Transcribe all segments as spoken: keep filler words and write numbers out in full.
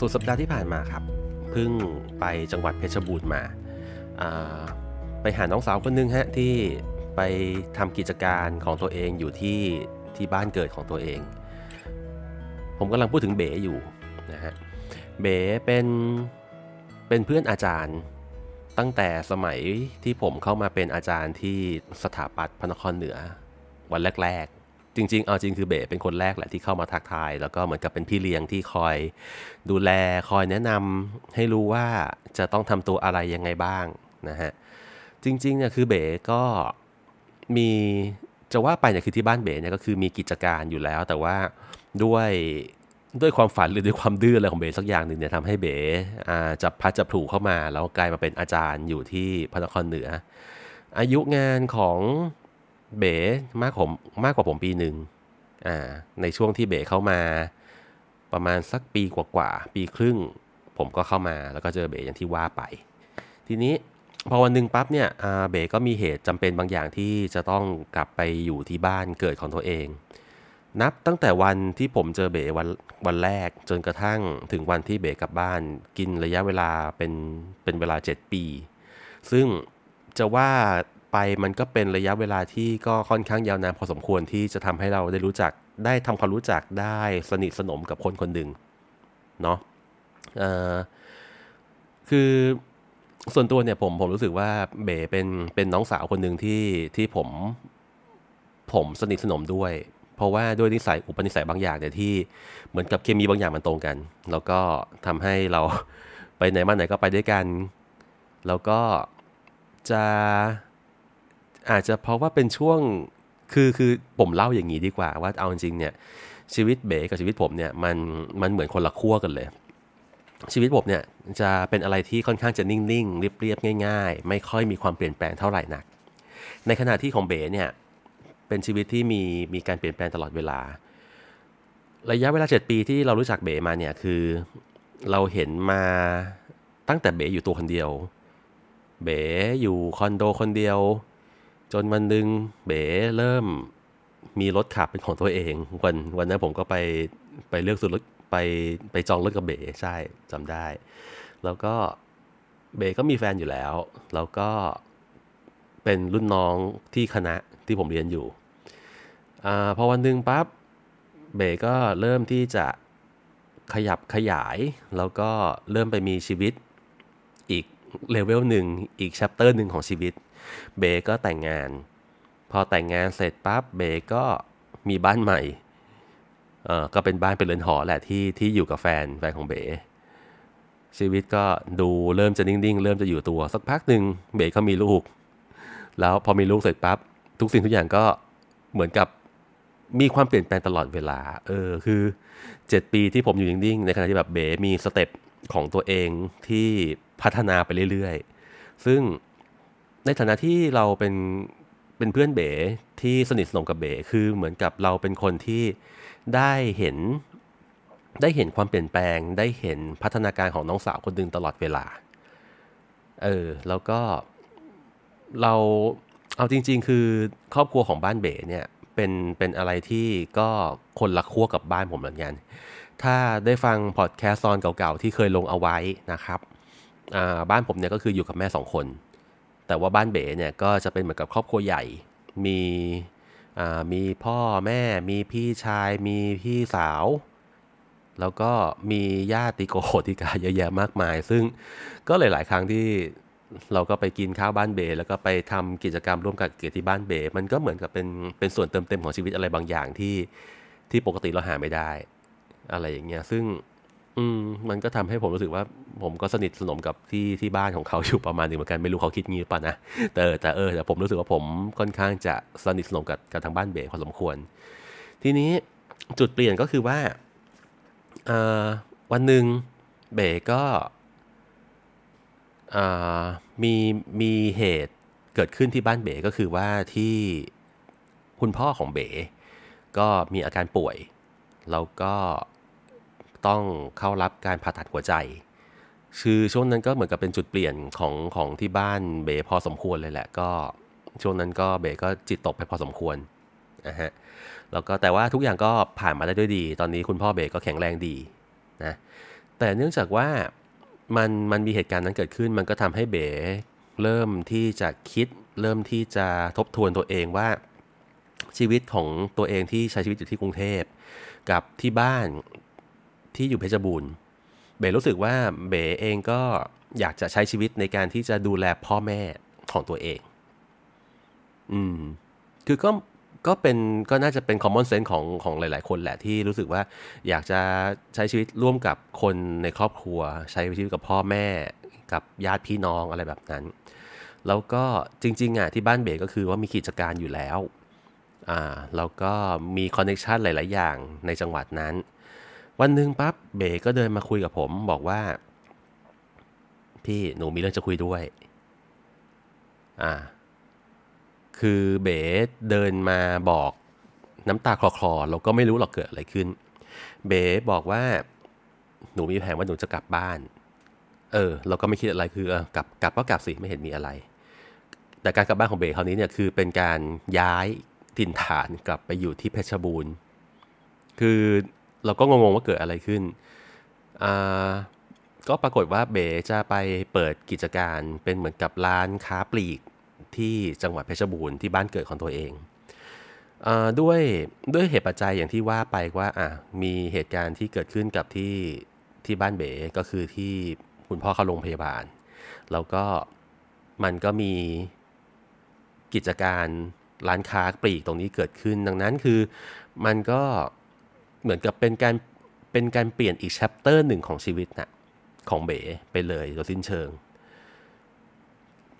สุดสัปดาห์ที่ผ่านมาครับเพิ่งไปจังหวัดเพชรบูรณ์มาไปหาน้องสาวคนนึงฮะที่ไปทำกิจการของตัวเองอยู่ที่ที่บ้านเกิดของตัวเองผมกำลังพูดถึงเบ๋อยู่นะฮะเบ๋เป็นเป็นเพื่อนอาจารย์ตั้งแต่สมัยที่ผมเข้ามาเป็นอาจารย์ที่สถาปัตย์พระนครเหนือวันแรกๆจริงๆเอาจริงคือเบ๋เป็นคนแรกแหละที่เข้ามาทักทายแล้วก็เหมือนกับเป็นพี่เลี้ยงที่คอยดูแลคอยแนะนำให้รู้ว่าจะต้องทำตัวอะไรยังไงบ้างนะฮะจริงๆเนี่ยคือเบ๋ก็มีจะว่าไปเนี่ยคือที่บ้านเบ๋เนี่ยก็คือมีกิจการอยู่แล้วแต่ว่าด้วยด้วยความฝันหรือด้วยความดื้ออะไรของเบ๋สักอย่างหนึ่งเนี่ยทำให้เบ๋จับพัดจับผูกเข้ามาแล้วกลายมาเป็นอาจารย์อยู่ที่พระนครเหนืออายุงานของเบ๋มากผมมากกว่าผมปีหนึ่งในช่วงที่เบ๋เข้ามาประมาณสักปีกว่าๆปีครึ่งผมก็เข้ามาแล้วก็เจอเบ๋อย่างที่ว่าไปทีนี้พอวันหนึ่งปั๊บเนี่ยเบ๋ก็มีเหตุจำเป็นบางอย่างที่จะต้องกลับไปอยู่ที่บ้านเกิดของตัวเองนับตั้งแต่วันที่ผมเจอเบ๋วันวันแรกจนกระทั่งถึงวันที่เบ๋กลับบ้านกินระยะเวลาเป็นเป็นเวลาเจ็ดปีซึ่งจะว่าไปมันก็เป็นระยะเวลาที่ก็ค่อนข้างยาวนานพอสมควรที่จะทำให้เราได้รู้จักได้ทำความรู้จักได้สนิทสนมกับคนคนหนึ่งเนาะเอ่อคือส่วนตัวเนี่ยผมผมรู้สึกว่าเบ๋เป็นเป็นน้องสาวคนหนึ่งที่ที่ผมผมสนิทสนมด้วยเพราะว่าด้วยนิสัยอุปนิสัยบางอย่างเนี่ยที่เหมือนกับเคมีบางอย่างมันตรงกันแล้วก็ทำให้เราไปไหนมาไหนก็ไปด้วยกันแล้วก็จะอาจจะเพราะว่าเป็นช่วงคือคือผมเล่าอย่างนี้ดีกว่าว่าเอาจริงเนี่ยชีวิตเบ๋กับชีวิตผมเนี่ยมันมันเหมือนคนละขั้วกันเลยชีวิตผมเนี่ยจะเป็นอะไรที่ค่อนข้างจะนิ่งๆเรียบๆง่ายๆไม่ค่อยมีความเปลี่ยนแปลงเท่าไหร่นักในขณะที่ของเบ๋เนี่ยเป็นชีวิตที่มีมีการเปลี่ยนแปลงตลอดเวลาระยะเวลาเจ็ดปีที่เรารู้จักเบ๋มาเนี่ยคือเราเห็นมาตั้งแต่เบ๋อยู่ตัวคนเดียวเบ๋อยู่คอนโดคนเดียวจนวันนึงเบ๋เริ่มมีรถขับเป็นของตัวเองวันวันนั้นผมก็ไปไปเลือกซื้อรถไปไปจองรถกับเบ๋ใช่จำได้แล้วก็เบ๋ก็มีแฟนอยู่แล้วแล้วก็เป็นรุ่นน้องที่คณะที่ผมเรียนอยู่อ่าพอวันหนึ่งปั๊บเบ๋ก็เริ่มที่จะขยับขยายแล้วก็เริ่มไปมีชีวิตอีกเลเวลหนึ่งอีกแชปเตอร์หนึ่งของชีวิตเบ๋ก็แต่งงานพอแต่งงานเสร็จปั๊บเบ๋ก็มีบ้านใหม่เอ่อก็เป็นบ้านเป็นเรือนหอแหละที่ที่อยู่กับแฟนแฟนของเบ๋ชีวิตก็ดูเริ่มจะนิ่งๆเริ่มจะอยู่ตัวสักพักหนึ่งเบ๋ก็มีลูกแล้วพอมีลูกเสร็จปั๊บทุกสิ่งทุกอย่างก็เหมือนกับมีความเปลี่ยนแปลงตลอดเวลาเออคือเจ็ดปีที่ผมอยู่นิ่งๆในขณะที่แบบเบ๋มีสเต็ปของตัวเองที่พัฒนาไปเรื่อยๆซึ่งในฐานะที่เราเป็นเป็นเพื่อนเบ๋ที่สนิทสนมกับเบ๋คือเหมือนกับเราเป็นคนที่ได้เห็นได้เห็นความเปลี่ยนแปลงได้เห็นพัฒนาการของน้องสาวคนนึงตลอดเวลาเออแล้วก็เราเอาจริงๆคือครอบครัวของบ้านเบ๋เนี่ยเป็นเป็นอะไรที่ก็คนละขั้วกับบ้านผมเหมือนกันถ้าได้ฟังพอดแคสต์ตอนเก่าๆที่เคยลงเอาไว้นะครับอ่าบ้านผมเนี่ยก็คืออยู่กับแม่สองคนแต่ว่าบ้านเบ๋เนี่ยก็จะเป็นเหมือนกับครอบครัวใหญ่มีอ่ามีพ่อแม่มีพี่ชายมีพี่สาวแล้วก็มีญาติโกติกาเยอะแยะมากมายซึ่งก็หลายๆครั้งที่เราก็ไปกินข้าวบ้านเบ๋แล้วก็ไปทำกิจกรรมร่วมกับเกียรติบ้านเบ๋มันก็เหมือนกับเป็นเป็นส่วนเติมเต็มของชีวิตอะไรบางอย่างที่ที่ปกติเราหาไม่ได้อะไรอย่างเงี้ยซึ่งอืมมันก็ทำให้ผมรู้สึกว่าผมก็สนิทสนมกับที่ที่บ้านของเขาอยู่ประมาณนึงเหมือนกันไม่รู้เขาคิดงี้ป่ะนะแต่แต่เออแต่ผมรู้สึกว่าผมค่อนข้างจะสนิทสนมกับกับทางบ้านเบ๋พอสมควรทีนี้จุดเปลี่ยนก็คือว่าเอ่อวันนึงเบ๋ก็มีมีเหตุเกิดขึ้นที่บ้านเบ๋ก็คือว่าที่คุณพ่อของเบ๋ก็มีอาการป่วยแล้วก็ต้องเข้ารับการผ่าตัดหัวใจคือช่วงนั้นก็เหมือนกับเป็นจุดเปลี่ยนของของที่บ้านเบ๋พอสมควรเลยแหละก็ช่วงนั้นก็เบ๋ก็จิตตกไปพอสมควรนะฮะแล้วก็แต่ว่าทุกอย่างก็ผ่านมาได้ด้วยดีตอนนี้คุณพ่อเบ๋ก็แข็งแรงดีนะ แต่เนื่องจากว่ามันมันมีเหตุการณ์นั้นเกิดขึ้นมันก็ทำให้เบ๋เริ่มที่จะคิดเริ่มที่จะทบทวนตัวเองว่าชีวิตของตัวเองที่ใช้ชีวิตอยู่ที่กรุงเทพกับที่บ้านที่อยู่เพชรบูรณ์เบ๋รู้สึกว่าเบ๋เองก็อยากจะใช้ชีวิตในการที่จะดูแลพ่อแม่ของตัวเองอืมคือก็ก็เป็นก็น่าจะเป็นคอมมอนเซนส์ของของหลายๆคนแหละที่รู้สึกว่าอยากจะใช้ชีวิตร่วมกับคนในครอบครัวใช้ชีวิตกับพ่อแม่กับญาติพี่น้องอะไรแบบนั้นแล้วก็จริงๆอ่ะที่บ้านเบ๋ก็คือว่ามีกิจการอยู่แล้วอ่าแล้วก็มีคอนเนคชั่นหลายๆอย่างในจังหวัดนั้นวันหนึ่งปั๊บเบ๋ก็เดินมาคุยกับผมบอกว่าพี่หนูมีเรื่องจะคุยด้วยอ่าคือเบ๋เดินมาบอกน้ำตาคลอคลอเราก็ไม่รู้หรอกเกิดอะไรขึ้นเบ๋บอกว่าหนูมีแผนว่าหนูจะกลับบ้านเออเราก็ไม่คิดอะไรคือเออกลับกลับก็กลับสิไม่เห็นมีอะไรแต่การกลับบ้านของเบ๋คราวนี้เนี่ยคือเป็นการย้ายถิ่นฐานกลับไปอยู่ที่เพชรบูรณ์คือเราก็งงๆว่าเกิดอะไรขึ้นอ่าก็ปรากฏว่าเบ๋จะไปเปิดกิจการเป็นเหมือนกับร้านค้าปลีกที่จังหวัดเพชรบูรณ์ที่บ้านเกิดของตัวเองเอ่อด้วยด้วยเหตุปัจจัยอย่างที่ว่าไปว่าอ่ะมีเหตุการณ์ที่เกิดขึ้นกับที่ที่บ้านเบ๋ก็คือที่คุณพ่อเข้าโรงพยาบาลแล้วก็มันก็มีกิจการร้านค้าปลีกตรงนี้เกิดขึ้นดังนั้นคือมันก็เหมือนกับเป็นการเป็นการเปลี่ยนอีกแชปเตอร์หนึ่งของชีวิตนะของเบ๋ไปเลยโดยสิ้นเชิง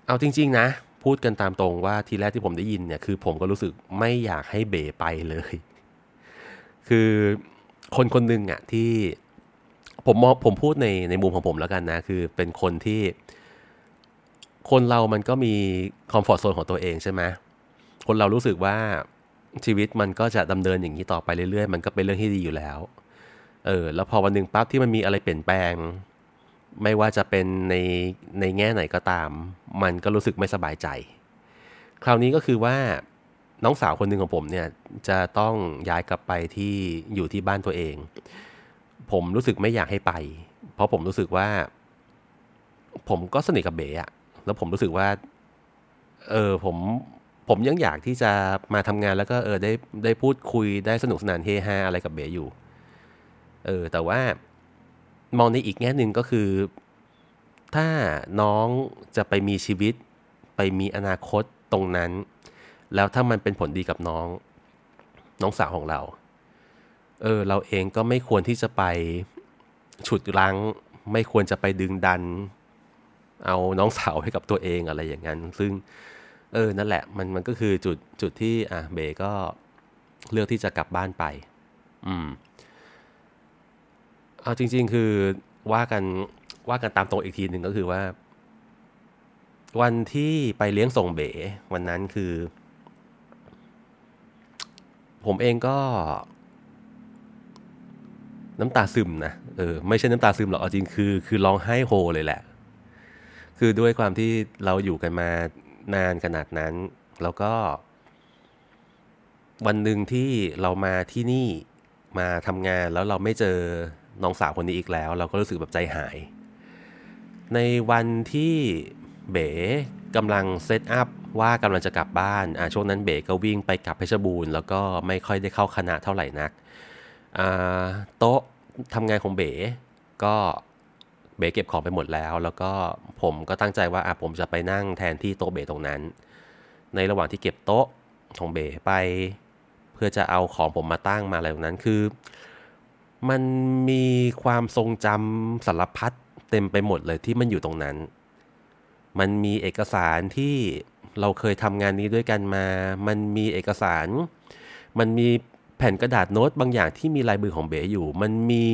เอาจริงๆนะพูดกันตามตรงว่าทีแรกที่ผมได้ยินเนี่ยคือผมก็รู้สึกไม่อยากให้เบ๋ไปเลยคือคนคนหนึ่งอ่ะที่ผมมองผมพูดในในมุมของผมแล้วกันนะคือเป็นคนที่คนเรามันก็มีคอมฟอร์ตโซนของตัวเองใช่ไหมคนเรารู้สึกว่าชีวิตมันก็จะดำเนินอย่างนี้ต่อไปเรื่อยๆมันก็เป็นเรื่องที่ดีอยู่แล้วเออแล้วพอวันหนึ่งปั๊บที่มันมีอะไรเปลี่ยนแปลงไม่ว่าจะเป็นในในแง่ไหนก็ตามมันก็รู้สึกไม่สบายใจคราวนี้ก็คือว่าน้องสาวคนหนึ่งของผมเนี่ยจะต้องย้ายกลับไปที่อยู่ที่บ้านตัวเองผมรู้สึกไม่อยากให้ไปเพราะผมรู้สึกว่าผมก็สนิทกับเบ๋อะแล้วผมรู้สึกว่าเออผมผมยังอยากที่จะมาทำงานแล้วก็เออได้ได้พูดคุยได้สนุกสนานเฮฮาอะไรกับเบ๋อยู่เออแต่ว่ามองในอีกแง่หนึ่งก็คือถ้าน้องจะไปมีชีวิตไปมีอนาคตตรงนั้นแล้วถ้ามันเป็นผลดีกับน้องน้องสาวของเราเออเราเองก็ไม่ควรที่จะไปฉุดรั้งไม่ควรจะไปดึงดันเอาน้องสาวให้กับตัวเองอะไรอย่างนั้นซึ่งเออนั่นแหละมันมันก็คือจุดจุดที่อ่ะเบ๋ก็เลือกที่จะกลับบ้านไปอืมเอาจริงๆคือว่ากันว่ากันตามตรงอีกทีหนึ่งก็คือว่าวันที่ไปเลี้ยงส่งเบ๋วันนั้นคือผมเองก็น้ำตาซึมนะเออไม่ใช่น้ำตาซึมหรอกเอาจริงคือคือร้องไห้โฮเลยแหละคือด้วยความที่เราอยู่กันมานานขนาดนั้นแล้วก็วันหนึ่งที่เรามาที่นี่มาทำงานแล้วเราไม่เจอน้องสาวคนนี้อีกแล้วเราก็รู้สึกแบบใจหายในวันที่เบ๋กำลังเซตอัพว่ากำลังจะกลับบ้านอ่ะช่วงนั้นเบ๋ก็วิ่งไปกลับเพชรบูรณ์แล้วก็ไม่ค่อยได้เข้าคณะเท่าไหร่นักอ่าโต๊ะทำงานของเบ๋ก็เบ๋เก็บของไปหมดแล้วแล้วก็ผมก็ตั้งใจว่าอ่ะผมจะไปนั่งแทนที่โต๊ะเบ๋ตรงนั้นในระหว่างที่เก็บโต๊ะของเบ๋ไปเพื่อจะเอาของผมมาตั้งมาอะไรตรงนั้นคือมันมีความทรงจำสารพัดเต็มไปหมดเลยที่มันอยู่ตรงนั้นมันมีเอกสารที่เราเคยทำงานนี้ด้วยกันมามันมีเอกสารมันมีแผ่นกระดาษโน้ตบางอย่างที่มีลายมือของเบ๋อยู่มันมี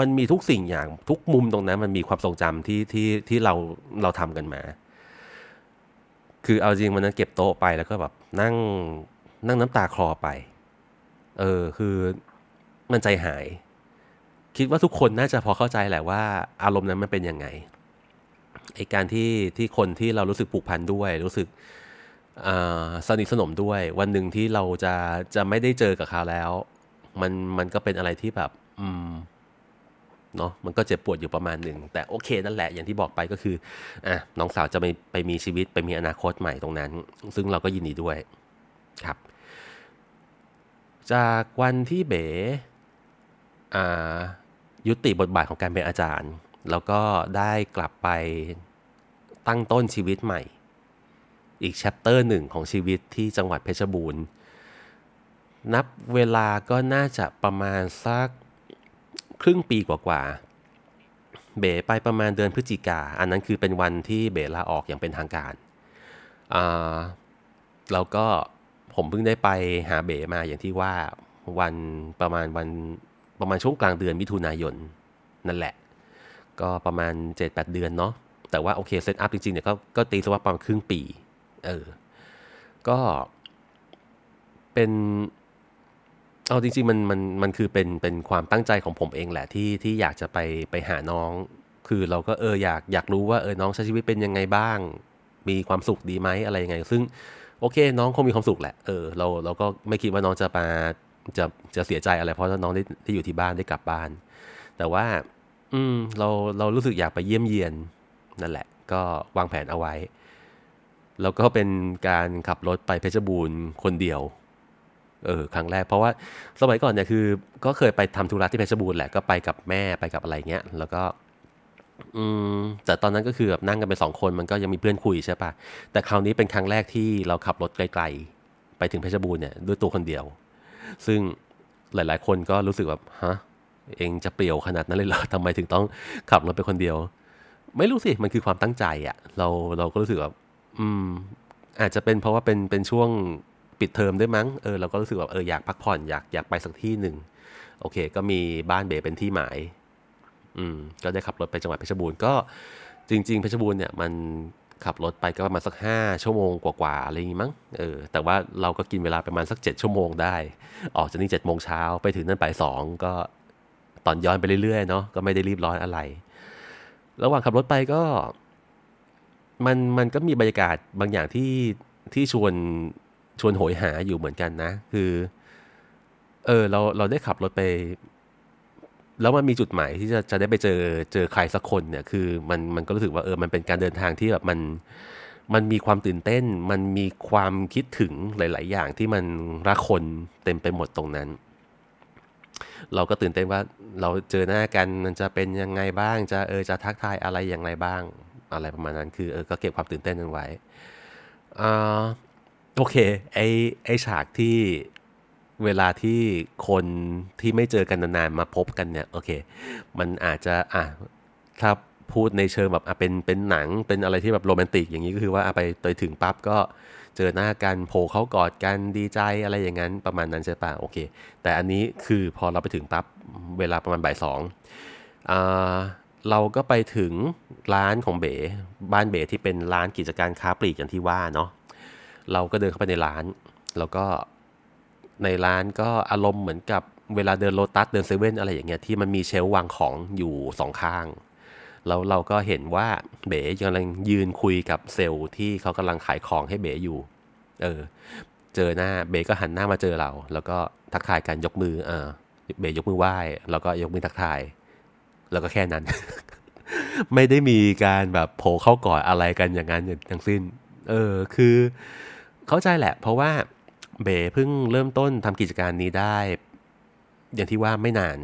มันมีทุกสิ่งอย่างทุกมุมตรงนั้นมันมีความทรงจำที่ที่ที่เราเราทำกันมาคือเอาจริงวันนั้นเก็บโต๊ะไปแล้วก็แบบนั่งนั่งน้ำตาคลอไปเออคือมันใจหายคิดว่าทุกคนน่าจะพอเข้าใจแหละว่าอารมณ์นั้นมันเป็นยังไงไอ้การที่ที่คนที่เรารู้สึกผูกพันด้วยรู้สึกสนิทสนมด้วยวันหนึ่งที่เราจะจะไม่ได้เจอกับเขาแล้วมันมันก็เป็นอะไรที่แบบอืม เนาะมันก็เจ็บปวดอยู่ประมาณหนึ่งแต่โอเคนั่นแหละอย่างที่บอกไปก็คืออ่ะน้องสาวจะไปไปมีชีวิตไปมีอนาคตใหม่ตรงนั้นซึ่งเราก็ยินดีด้วยครับจากวันที่เบ๋อ่ายุติบทบาทของการเป็นอาจารย์แล้วก็ได้กลับไปตั้งต้นชีวิตใหม่อีกแชปเตอร์หนึ่งของชีวิตที่จังหวัดเพชรบูรณ์นับเวลาก็น่าจะประมาณสักครึ่งปีกว่าๆเบ๋ไปประมาณเดือนพฤศจิกาอันนั้นคือเป็นวันที่เบ๋ลาออกอย่างเป็นทางการอ่าแล้วก็ผมเพิ่งได้ไปหาเบ๋มาอย่างที่ว่าวันประมาณวันประมาณช่วงกลางเดือนมิถุนายนนั่นแหละก็ประมาณ เจ็ดแปด เดือนเนาะแต่ว่าโอเคเซตอัพจริงๆเนี่ยก็ก็ตีซะว่าประมาณครึ่งปีเออก็เป็นเอาจริงๆมันมันมันคือเป็นเป็นความตั้งใจของผมเองแหละที่ที่อยากจะไปไปหาน้องคือเราก็เอออยากอยากรู้ว่าเออน้องใช้ชีวิตเป็นยังไงบ้างมีความสุขดีไหมอะไรยังไงซึ่งโอเคน้องคงมีความสุขแหละเออเราเราก็ไม่คิดว่าน้องจะมาจะจะเสียใจอะไรเพราะน้องได้ที่อยู่ที่บ้านได้กลับบ้านแต่ว่าอืมเราเรารู้สึกอยากไปเยี่ยมเยียนนั่นแหละก็วางแผนเอาไว้แล้วก็เป็นการขับรถไปเพชรบูรณ์คนเดียวเออครั้งแรกเพราะว่าสมัยก่อนเนี่ยคือก็เคยไปทำธุระที่เพชรบูรณ์แหละก็ไปกับแม่ไปกับอะไรเงี้ยแล้วก็อืมแต่ตอนนั้นก็คือแบบนั่งกันไปสองคนมันก็ยังมีเพื่อนคุยใช่ป่ะแต่คราวนี้เป็นครั้งแรกที่เราขับรถไกลๆไปถึงเพชรบูรณ์เนี่ยด้วยตัวคนเดียวซึ่งหลายๆคนก็รู้สึกแบบฮะเองจะเปลี่ยวขนาดนั้นเลยเหรอทำไมถึงต้องขับรถไปคนเดียวไม่รู้สิมันคือความตั้งใจอะเราเราก็รู้สึกแบบอืมอาจจะเป็นเพราะว่าเป็นเป็นช่วงปิดเทอมด้วยมั้งเออเราก็รู้สึกแบบเอออยากพักผ่อนอยากอยากไปสักที่หนึ่งโอเคก็มีบ้านเบ๋เป็นที่หมายอืมก็ได้ขับรถไปจังหวัดเพชรบูรณ์ก็จริงๆเพชรบูรณ์เนี่ยมันขับรถไปก็ประมาณสักห้าชั่วโมงกว่าๆอะไรอย่างงี้มั้งเออแต่ว่าเราก็กินเวลาประมาณสักเจ็ดชั่วโมงได้ออกจากนี่ เจ็ดโมงเช้าไปถึงนั่นบ่ายสองก็ตอนย้อนไปเรื่อยๆเนาะก็ไม่ได้รีบร้อนอะไรระหว่างขับรถไปก็มันมันก็มีบรรยากาศบางอย่างที่ที่ชวนชวนโหยหาอยู่เหมือนกันนะคือเออเราเราได้ขับรถไปแล้วมันมีจุดหมายที่จะจะได้ไปเจอเจอใครสักคนเนี่ยคือมันมันก็รู้สึกว่าเออมันเป็นการเดินทางที่แบบมันมันมีความตื่นเต้นมันมีความคิดถึงหลายๆอย่างที่มันระคนเต็มไปหมดตรงนั้นเราก็ตื่นเต้นว่าเราเจอหน้ากันมันจะเป็นยังไงบ้างจะเออจะทักทายอะไรอย่างไรบ้างอะไรประมาณนั้นคือเออก็เก็บความตื่นเต้นนั้นไว้อ่าโอเคไอไอฉากที่เวลาที่คนที่ไม่เจอกันนานๆมาพบกันเนี่ยโอเคมันอาจจะอ่ะถ้าพูดในเชิงแบบอ่ะเป็นเป็นหนังเป็นอะไรที่แบบโรแมนติกอย่างนี้ก็คือว่าอ่ะไปไปถึงปั๊บก็เจอหน้ากันโผล่เข้ากอดกันดีใจอะไรอย่างนั้นประมาณนั้นใช่ป่ะโอเคแต่อันนี้คือพอเราไปถึงปั๊บเวลาประมาณบ่ายสองอ่าเราก็ไปถึงร้านของเบ๋บ้านเบ๋ที่เป็นร้านกิจการค้าปลีกอย่างที่ว่าเนาะเราก็เดินเข้าไปในร้านแล้วก็ในร้านก็อารมณ์เหมือนกับเวลาเดินโลตัสเดินเซเว่นอะไรอย่างเงี้ยที่มันมีเชลฟ์วางของอยู่สองข้างแล้วเราก็เห็นว่าเบ๋กำลังยืนคุยกับเซลล์ที่เขากำลังขายของให้เบ๋อยู่เออเจอหน้าเบ๋ก็หันหน้ามาเจอเราแล้วก็ทักทายกันยกมือเออเบ๋ยกมือไหว้แล้วก็ยกมือทักทายแล้วก็แค่นั้น ไม่ได้มีการแบบโผล่เข้ากอดอะไรกันอย่างนั้นทั้งสิ้นเออคือเข้าใจแหละเพราะว่าเบ๋เพิ่งเริ่มต้นทำกิจการนี้ได้อย่างที่ว่าไม่นาน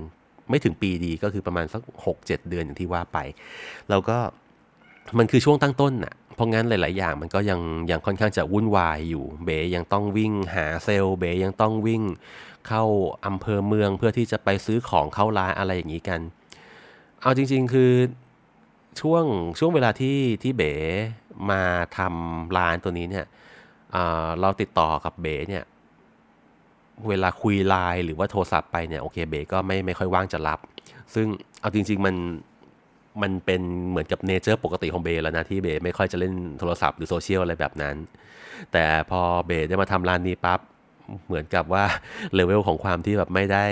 ไม่ถึงปีดีก็คือประมาณสัก หกเจ็ด เดือนอย่างที่ว่าไปแล้วก็มันคือช่วงตั้งต้นน่ะเพราะงั้นหลายๆอย่างมันก็ยังยังค่อนข้างจะวุ่นวายอยู่เบ๋ยังต้องวิ่งหาเซลล์เบ๋ยังต้องวิ่งเข้าอำเภอเมืองเพื่อที่จะไปซื้อของเข้าร้านอะไรอย่างนี้กันเอาจริงๆคือช่วงช่วงเวลาที่ที่เบ๋มาทำร้านตัวนี้เนี่ยเราติดต่อกับเบ๋เนี่ยเวลาคุยไลน์หรือว่าโทรศัพท์ไปเนี่ยโอเคเบ๋ก็ไม่ไม่ค่อยว่างจะรับซึ่งเอาจริงๆมันมันเป็นเหมือนกับเนเจอร์ปกติของเบ๋แล้วนะที่เบ๋ไม่ค่อยจะเล่นโทรศัพท์หรือโซเชียลอะไรแบบนั้นแต่พอเบ๋ได้มาทำร้านนี้ปั๊บเหมือนกับว่าเลเวลของความที่แบบไม่ได้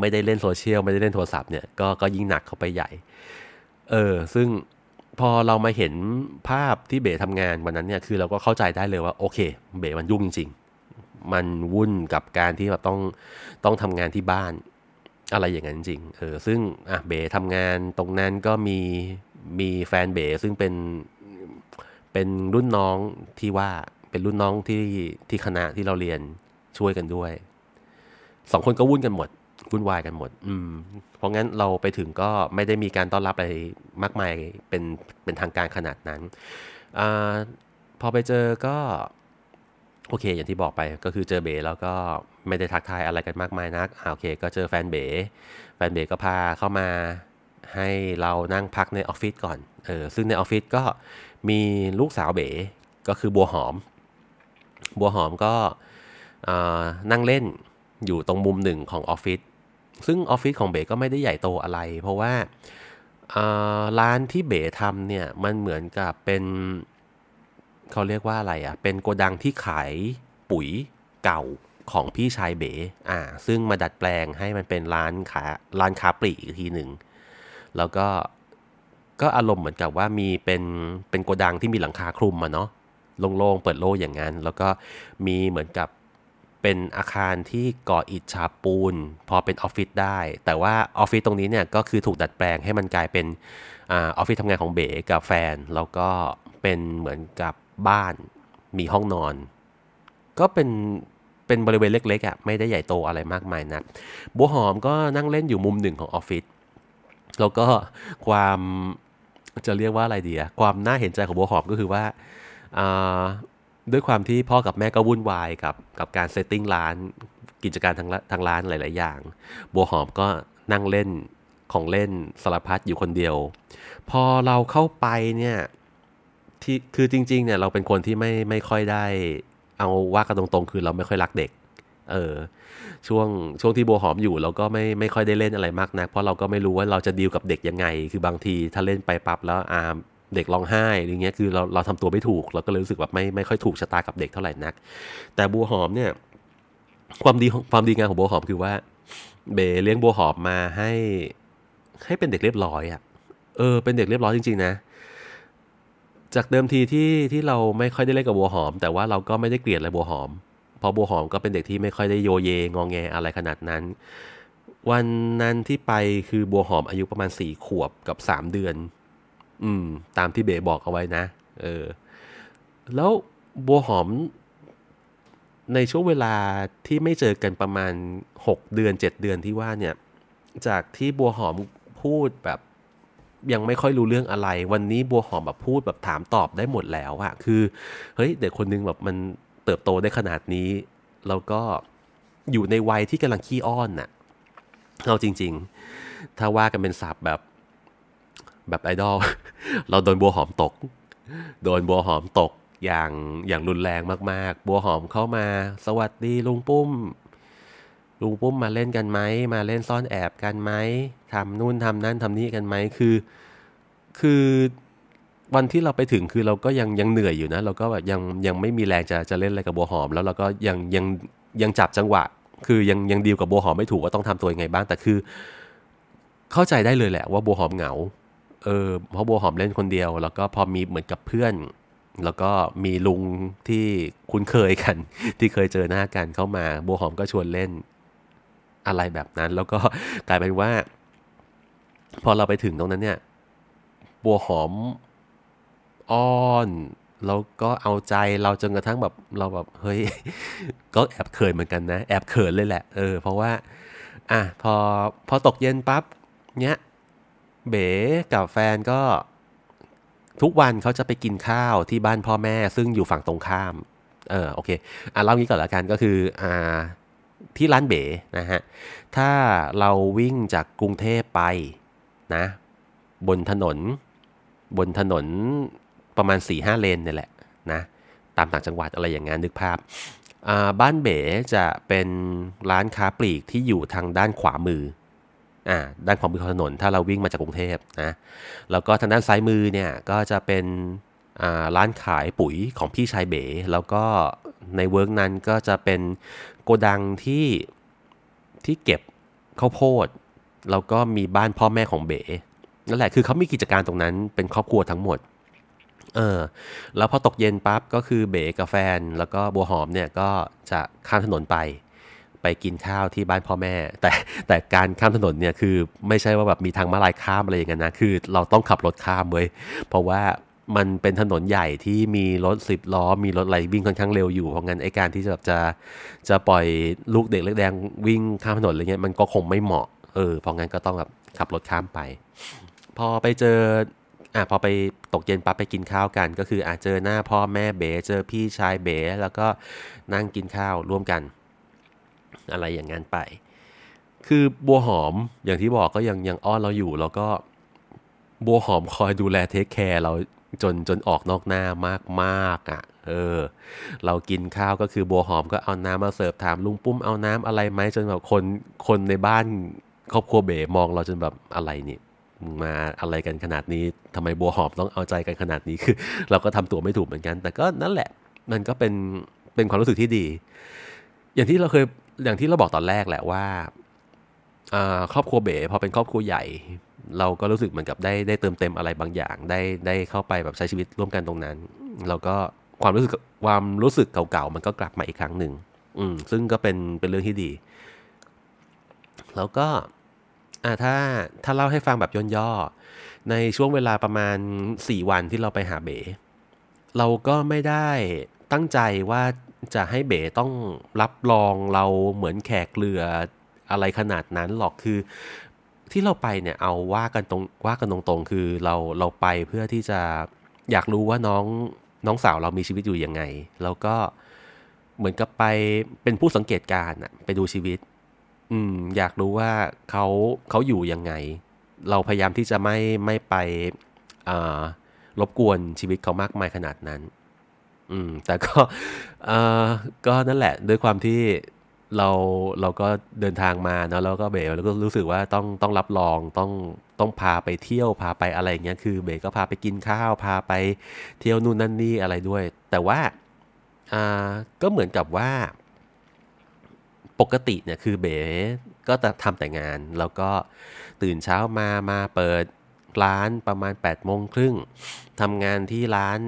ไม่ได้เล่นโซเชียลไม่ได้เล่นโทรศัพท์เนี่ยก็ก็ยิ่งหนักเข้าไปใหญ่เออซึ่งพอเรามาเห็นภาพที่เบ๋ทำงานวันนั้นเนี่ยคือเราก็เข้าใจได้เลยว่าโอเคเบ๋มันยุ่งจริงๆมันวุ่นกับการที่แบบต้องต้องทำงานที่บ้าน อะไรอย่างนั้นจริงเออซึ่งอ่ะเบ๋ทำงานตรงนั้นก็มีมีแฟนเบ๋ซึ่งเป็นเป็นรุ่นน้องที่ว่าเป็นรุ่นน้องที่ที่คณะที่เราเรียนช่วยกันด้วยสองคนก็วุ่นกันหมดวุ่นวายกันหมดอืมเพราะงั้นเราไปถึงก็ไม่ได้มีการต้อนรับอะไรมากมายเป็นเป็นทางการขนาดนั้นอ่าพอไปเจอก็โอเคอย่างที่บอกไปก็คือเจอเบ๋แล้วก็ไม่ได้ทักทายอะไรกันมากมายนักอ่าโอเคก็เจอแฟนเบ๋แฟนเบ๋ก็พาเข้ามาให้เรานั่งพักในออฟฟิศก่อนเออซึ่งในออฟฟิศก็มีลูกสาวเบ๋ก็คือบัวหอมบัวหอมก็อ่านั่งเล่นอยู่ตรงมุมหนึ่งของออฟฟิศซึ่งออฟฟิศของเบ๋ก็ไม่ได้ใหญ่โตอะไรเพราะว่าอ่าร้านที่เบ๋ทำเนี่ยมันเหมือนกับเป็นเขาเรียกว่าอะไรอ่ะเป็นโกดังที่ขายปุ๋ยเก่าของพี่ชายเบ๋อ่าซึ่งมาดัดแปลงให้มันเป็นร้านค้าร้านค้าปลีกอีกทีหนึ่งแล้วก็ก็อารมณ์เหมือนกับว่ามีเป็นเป็นโกดังที่มีหลังคาคลุมอะเนาะโล่งๆเปิดโล่งอย่างนั้นแล้วก็มีเหมือนกับเป็นอาคารที่ก่ออิฐฉาบปูนพอเป็นออฟฟิศได้แต่ว่าออฟฟิศตรงนี้เนี่ยก็คือถูกดัดแปลงให้มันกลายเป็นอ่าออฟฟิศทำงานของเบ๋กับแฟนแล้วก็เป็นเหมือนกับบ้านมีห้องนอนก็เป็นเป็นบริเวณเล็กๆอ่ะไม่ได้ใหญ่โตอะไรมากมายนักบัวหอมก็นั่งเล่นอยู่มุมหนึ่งของออฟฟิศแล้วก็ความจะเรียกว่าอะไรดีอ่ะความน่าเห็นใจของบัวหอมก็คือว่าด้วยความที่พ่อกับแม่ก็วุ่นวายกับกับการเซตติ้งร้านกิจการทางทางร้านหลายๆอย่างบัวหอมก็นั่งเล่นของเล่นสารพัดอยู่คนเดียวพอเราเข้าไปเนี่ยที่คือจริงๆเนี่ยเราเป็นคนที่ไม่ไม่ค่อยได้เอาว่ากันตรงๆคือเราไม่ค่อยรักเด็กเออช่วงช่วงที่บัวหอมอยู่เราก็ไม่ไม่ค่อยได้เล่นอะไรมากนักเพราะเราก็ไม่รู้ว่าเราจะดีลกับเด็กยังไงคือบางทีถ้าเล่นไปปั๊บแล้วอ่าเด็กร้องไห้อะไรเงี้ยคือเราเราทำตัวไม่ถูกเราก็เลยรู้สึกแบบไม่ไม่ค่อยถูกชะตากับเด็กเท่าไหร่นักแต่บัวหอมเนี่ยความดีความดีงามของบัวหอมคือว่าเบเลี้ยงบัวหอมมาให้ให้เป็นเด็กเรียบร้อยอ่ะเออเป็นเด็กเรียบร้อยจริงๆนะจากเดิมทีที่ที่เราไม่ค่อยได้เล่นกับบัวหอมแต่ว่าเราก็ไม่ได้เกลียดอะไรบัวหอมเพราะบัวหอมก็เป็นเด็กที่ไม่ค่อยได้โยเยงอแงอะไรขนาดนั้นวันนั้นที่ไปคือบัวหอมอายุประมาณสี่ขวบกับสามเดือนอืมตามที่เบ๋บอกเอาไว้นะเออแล้วบัวหอมในช่วงเวลาที่ไม่เจอกันประมาณหกเดือนเจ็ดเดือนที่ว่าเนี่ยจากที่บัวหอมพูดแบบยังไม่ค่อยรู้เรื่องอะไรวันนี้บัวหอมแบบพูดแบบถามตอบได้หมดแล้วอะคือเฮ้ยเด็กคนนึงแบบมันเติบโตได้ขนาดนี้แล้วก็อยู่ในวัยที่กำลังขี้อ้อนน่ะเราจริงๆถ้าว่ากันเป็นศัพท์แบบแบบไอดอลเราโดนบัวหอมตกโดนบัวหอมตกอย่างอย่างรุนแรงมากๆบัวหอมเข้ามาสวัสดีลุงปุ้มลุงปุ้มมาเล่นกันไหมมาเล่นซ่อนแอบกันไหมทำนู่นทำนั่นทำนี่กันไหมคือคือวันที่เราไปถึงคือเราก็ยังยังเหนื่อยอยู่นะเราก็แบบยังยังไม่มีแรงจะจะเล่นอะไรกับบัวหอมแล้วเราก็ยังยังยังจับจังหวะคือยังยังดีลกับบัวหอมไม่ถูกว่าต้องทำตัวยังไงบ้างแต่คือเข้าใจได้เลยแหละว่าบัวหอมเหงาเออเพราะบัวหอมเล่นคนเดียวแล้วก็พอมีเหมือนกับเพื่อนแล้วก็มีลุงที่คุ้นเคยกันที่เคยเจอหน้ากันเข้ามาบัวหอมก็ชวนเล่นอะไรแบบนั้นแล้วก็กลายเป็นว่าพอเราไปถึงตรงนั้นเนี่ยบัวหอมอ้อนแล้วก็เอาใจเราจนกระทั่งแบบเราแบบเฮ้ยก็แอบเขินเหมือนกันนะแอบเขินเลยแหละเออเพราะว่าอ่ะพอพอตกเย็นปั๊บเนี้ยเบ๋กับแฟนก็ทุกวันเขาจะไปกินข้าวที่บ้านพ่อแม่ซึ่งอยู่ฝั่งตรงข้ามเออโอเคอ่ะเล่างี้ก่อนละกันก็คืออ่าที่ร้านเบ๋นะฮะถ้าเราวิ่งจากกรุงเทพไปนะบนถนนบนถนนประมาณ สี่ห้า เลนเนี่ยแหละนะตามต่างจังหวัดอะไรอย่างงั้นนึกภาพอ่าบ้านเบ๋จะเป็นร้านค้าปลีกที่อยู่ทางด้านขวามืออ่าด้านขวามือของถนนถ้าเราวิ่งมาจากกรุงเทพนะแล้วก็ทางด้านซ้ายมือเนี่ยก็จะเป็นอ่าร้านขายปุ๋ยของพี่ชายเบ๋แล้วก็ในเวิร์กนั้นก็จะเป็นโกดังที่ที่เก็บข้าวโพดแล้วก็มีบ้านพ่อแม่ของเบ๋นั่นแหละคือเขามีกิจการตรงนั้นเป็นครอบครัวทั้งหมดเออแล้วพอตกเย็นปั๊บก็คือเบ๋กับแฟนแล้วก็บัวหอมเนี่ยก็จะข้ามถนนไป ไปกินข้าวที่บ้านพ่อแม่แต่แต่การข้ามถนนเนี่ยคือไม่ใช่ว่าแบบมีทางม้าลายข้ามอะไรอย่างเงี้ยนะคือเราต้องขับรถข้ามเว้ยเพราะว่ามันเป็นถนนใหญ่ที่มีรถสิบล้อมีรถอะไรวิ่งค่อนข้างเร็วอยู่เพราะงั้นไอ้การที่จะแบบจะจะปล่อยลูกเด็กเล็กแดงวิ่งข้ามถนนอะไรเงี้ยมันก็คงไม่เหมาะเออเพราะงั้นก็ต้องแบบขับรถข้ามไปพอไปเจออ่ะพอไปตกเย็นปั๊บไปกินข้าวกันก็คืออาจเจอหน้าพ่อแม่เบ๋เจอพี่ชายเบ๋แล้วก็นั่งกินข้าวร่วมกันอะไรอย่างงั้นไปคือบัวหอมอย่างที่บอกก็ยังยังอ้อนเราอยู่แล้วก็บัวหอมคอยดูแลเทคแคร์เราจนจนออกนอกหน้ามากๆอ่ะเออเรากินข้าวก็คือบัวหอมก็เอาน้ำมาเสิร์ฟถามลุงปุ้มเอาน้ำอะไรไหมจนแบบคนคนในบ้านครอบครัวเบ๋มองเราจนแบบอะไรนี่มาอะไรกันขนาดนี้ทำไมบัวหอมต้องเอาใจกันขนาดนี้คือเราก็ทำตัวไม่ถูกเหมือนกันแต่ก็นั่นแหละมันก็เป็นเป็นความรู้สึกที่ดีอย่างที่เราเคยอย่างที่เราบอกตอนแรกแหละว่าครอบครัวเบ๋พอเป็นครอบครัวใหญ่เราก็รู้สึกเหมือนกับได้ได้เติมเต็มอะไรบางอย่างได้ได้เข้าไปแบบใช้ชีวิตร่วมกันตรงนั้นเราก็ความรู้สึกความรู้สึกเก่าๆมันก็กลับมาอีกครั้งหนึ่งอืมซึ่งก็เป็นเป็นเรื่องที่ดีแล้วก็อ่าถ้าถ้าเล่าให้ฟังแบบย่อๆในช่วงเวลาประมาณสี่วันที่เราไปหาเบ๋เราก็ไม่ได้ตั้งใจว่าจะให้เบ๋ต้องรับรองเราเหมือนแขกเรืออะไรขนาดนั้นหรอกคือที่เราไปเนี่ยเอาว่ากันตรงว่ากันตรงๆคือเราเราไปเพื่อที่จะอยากรู้ว่าน้องน้องสาวเรามีชีวิตอยู่ยังไงแล้วก็เหมือนกับไปเป็นผู้สังเกตการณ์ไปดูชีวิตอืมอยากรู้ว่าเขาเขาอยู่ยังไงเราพยายามที่จะไม่ไม่ไปอ่ารบกวนชีวิตเขามากมายขนาดนั้นอืมแต่ก็เอ่อก็นั่นแหละด้วยความที่เราเราก็เดินทางมาเนาะแล้วก็เบ๋เราก็รู้สึกว่าต้องต้องรับรองต้องต้องพาไปเที่ยวพาไปอะไรอย่างเงี้ยคือเบ๋ก็พาไปกินข้าวพาไปเที่ยวนู่นนั่นนี่อะไรด้วยแต่ว่าอ่าก็เหมือนกับว่าปกติเนี่ยคือเบ๋ก็จะทำแต่งานแล้วก็ตื่นเช้ามามาเปิดร้านประมาณแปดโมงครึ่งทำงานที่ร้าน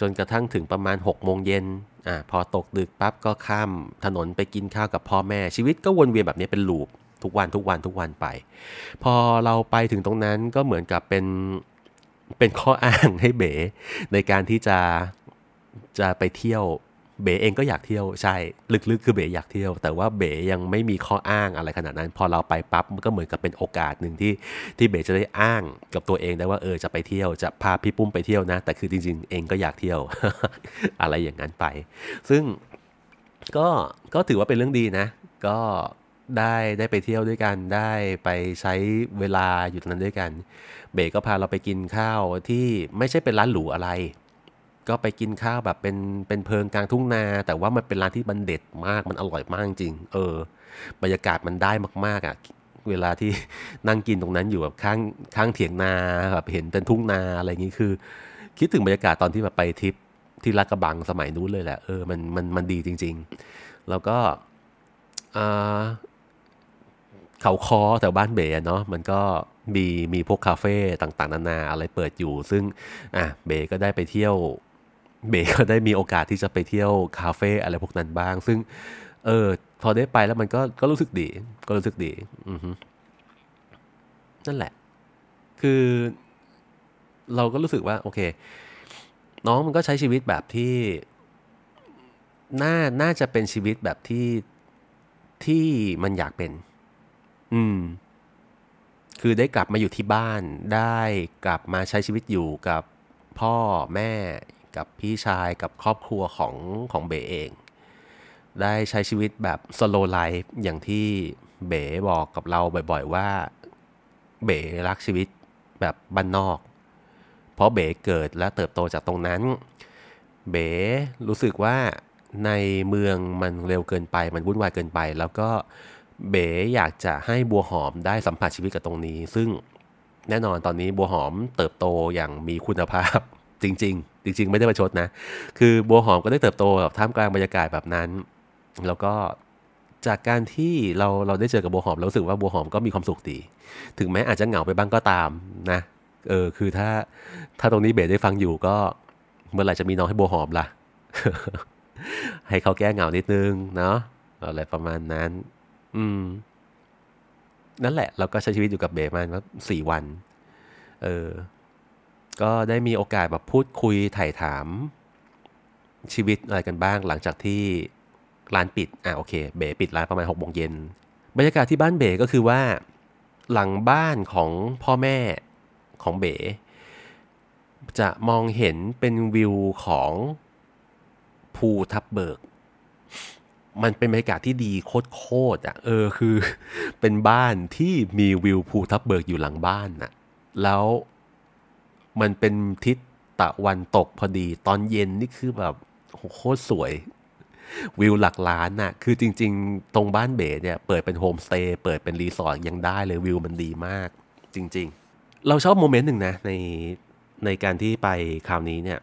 จนกระทั่งถึงประมาณหกโมงเย็นอ่ะพอตกดึกปั๊บก็ข้ามถนนไปกินข้าวกับพ่อแม่ชีวิตก็วนเวียนแบบนี้เป็นลูปทุกวันทุกวันทุกวันไปพอเราไปถึงตรงนั้นก็เหมือนกับเป็นเป็นข้ออ้างให้เบ๋ในการที่จะจะไปเที่ยวเบ๋เองก็อยากเที่ยวใช่ลึกๆคือเบ๋อยากเที่ยวแต่ว่าเบ๋ยังไม่มีข้ออ้างอะไรขนาดนั้นพอเราไปปั๊บมันก็เหมือนกับเป็นโอกาสหนึ่งที่ที่เบ๋จะได้อ้างกับตัวเองได้ว่าเออจะไปเที่ยวจะพาพี่ปุ้มไปเที่ยวนะแต่คือจริงๆเองก็อยากเที่ยว อะไรอย่างนั้นไปซึ่งก็ก็ถือว่าเป็นเรื่องดีนะก็ได้ได้ไปเที่ยวด้วยกันได้ไปใช้เวลาอยู่ตรงนั้นด้วยกันเบ๋ก็พาเราไปกินข้าวที่ไม่ใช่เป็นร้านหรูอะไรก็ไปกินข้าวแบบเป็นเป็นเพลิงกลางทุ่งนาแต่ว่ามันเป็นร้านที่มันเด็ดมากมันอร่อยมากจริงเออบรรยากาศมันได้มากๆอ่ะเวลาที่นั่งกินตรงนั้นอยู่แบบข้างข้างเถียงนาแบบเห็นเป็นทุ่งนาอะไรอย่างงี้คือคิดถึงบรรยากาศตอนที่แบบไปทริปที่ลาดกระบังสมัยนู้นเลยแหละเออมันมันมันดีจริงๆแล้วก็อ่าเขาคอแถวบ้านเบ๋เนาะมันก็มีมีพวกคาเฟ่ต่างๆนานาอะไรเปิดอยู่ซึ่งอ่ะเบ๋ก็ได้ไปเที่ยวเบ๋ก็ได้มีโอกาสที่จะไปเที่ยวคาเฟ่อะไรพวกนั้นบ้างซึ่งเออพอได้ไปแล้วมันก็ก็รู้สึกดีก็รู้สึกดีอือฮึนั่นแหละคือเราก็รู้สึกว่าโอเคน้องมันก็ใช้ชีวิตแบบที่น่าน่าจะเป็นชีวิตแบบที่ที่มันอยากเป็นอืมคือได้กลับมาอยู่ที่บ้านได้กลับมาใช้ชีวิตอยู่กับพ่อแม่กับพี่ชายกับครอบครัวของของเบ๋เองได้ใช้ชีวิตแบบสโลว์ไลฟ์อย่างที่เบ๋บอกกับเราบ่อยๆว่าเบ๋รักชีวิตแบบบ้านนอกเพราะเบ๋เกิดและเติบโตจากตรงนั้นเบ๋รู้สึกว่าในเมืองมันเร็วเกินไปมันวุ่นวายเกินไปแล้วก็เบ๋อยากจะให้บัวหอมได้สัมผัสชีวิตกับตรงนี้ซึ่งแน่นอนตอนนี้บัวหอมเติบโตอย่างมีคุณภาพจริงๆจริงๆไม่ได้ประชดนะคือบัวหอมก็ได้เติบโตแบบท่ามกลางบรรยากาศแบบนั้นแล้วก็จากการที่เราเราได้เจอกับบัวหอมเรารู้สึกว่าบัวหอมก็มีความสุขดีถึงแม้อาจจะเหงาไปบ้างก็ตามนะเออคือถ้าถ้าตรงนี้เบสได้ฟังอยู่ก็เมื่อไหร่จะมีน้องให้บัวหอมล่ะ ให้เขาแก้เหงานิดนึงเนาะ อะไรประมาณนั้นอืมนั่นแหละเราก็ใช้ชีวิตอยู่กับเบมันว่าสี่วันเออก็ได้มีโอกาสแบบพูดคุยไถ่ถามชีวิตอะไรกันบ้างหลังจากที่ร้านปิดอ่ะโอเคเบปิดร้านประมาณหกโมงเย็นบรรยากาศที่บ้านเบก็คือว่าหลังบ้านของพ่อแม่ของเบจะมองเห็นเป็นวิวของภูทับเบิกมันเป็นบรรยากาศที่ดีโคตรๆอ่ะเออคือเป็นบ้านที่มีวิวภูทับเบิกอยู่หลังบ้านน่ะแล้วมันเป็นทิศตะวันตกพอดีตอนเย็นนี่คือแบบโคตรสวยวิวหลักล้านน่ะคือจริงๆตรงบ้านเบสเนี่ยเปิดเป็นโฮมสเตย์เปิดเป็นรีสอร์ทยังได้เลยวิวมันดีมากจริงๆเราชอบโมเมนต์หนึ่งนะในในการที่ไปคราวนี้เนี่ย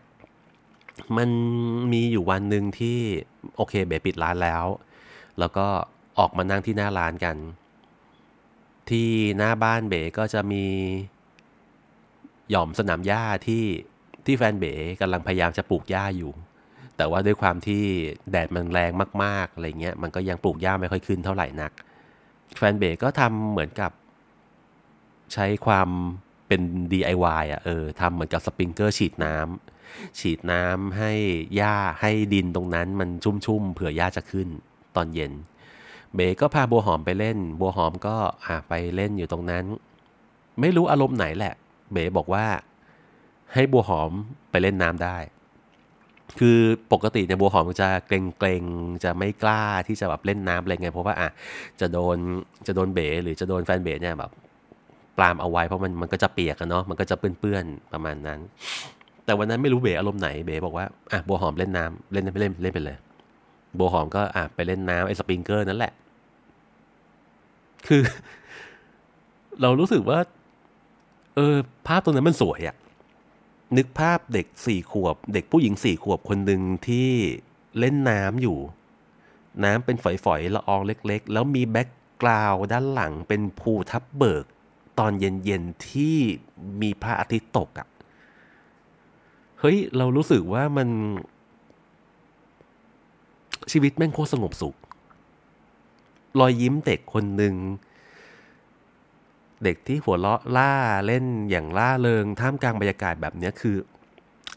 มันมีอยู่วันหนึ่งที่โอเคเบสปิดร้านแล้วแล้วก็ออกมานั่งที่หน้าร้านกันที่หน้าบ้านเบสก็จะมีหย่อมสนามหญ้าที่ที่แฟนเบ๋กำลังพยายามจะปลูกหญ้าอยู่แต่ว่าด้วยความที่แดดมันแรงมากๆอะไรเงี้ยมันก็ยังปลูกหญ้าไม่ค่อยขึ้นเท่าไหร่นักแฟนเบ๋ก็ทำเหมือนกับใช้ความเป็น ดี ไอ วาย อ่ะเออทำเหมือนกับสปริงเกอร์ฉีดน้ำฉีดน้ำให้หญ้าให้ดินตรงนั้นมันชุ่มๆเผื่อหญ้าจะขึ้นตอนเย็นเบ๋ก็พาบัวหอมไปเล่นบัวหอมก็อ่ะไปเล่นอยู่ตรงนั้นไม่รู้อารมณ์ไหนแหละเบ๋บอกว่าให้บัวหอมไปเล่นน้ำได้คือปกติเนี่ยบัวหอมจะเกรงๆจะไม่กล้าที่จะแบบเล่นน้ำอะไรไงเพราะว่าอ่ะจะโดนจะโดนเบ๋หรือจะโดนแฟนเบ๋เนี่ยแบบปรามเอาไว้เพราะมันมันก็จะเปียกกันเนาะมันก็จะเปื้อนๆประมาณนั้นแต่วันนั้นไม่รู้เบ๋อารมณ์ไหนเบ๋บอกว่าอ่ะบัวหอมเล่นน้ำเล่นไปเล่นเล่นไปเลยบัวหอมก็อ่ะไปเล่นน้ำไอ้สปริงเกอร์นั่นแหละคือเรารู้สึกว่าเออภาพตรงนั้นมันสวยอะนึกภาพเด็กสี่ขวบเด็กผู้หญิงสี่ขวบคนหนึ่งที่เล่นน้ำอยู่น้ำเป็นฝอยๆละอองเล็กๆแล้วมีแบ็กกราวด์ด้านหลังเป็นภูทับเบิกตอนเย็นๆที่มีพระอาทิตย์ตกอ่ะเฮ้ยเรารู้สึกว่ามันชีวิตแม่งโคตรสงบสุขรอยยิ้มเด็กคนหนึ่งเด็กที่หัวเราะล่าเล่นอย่างล่าเริงท่ามกลางบรรยากาศแบบนี้คือ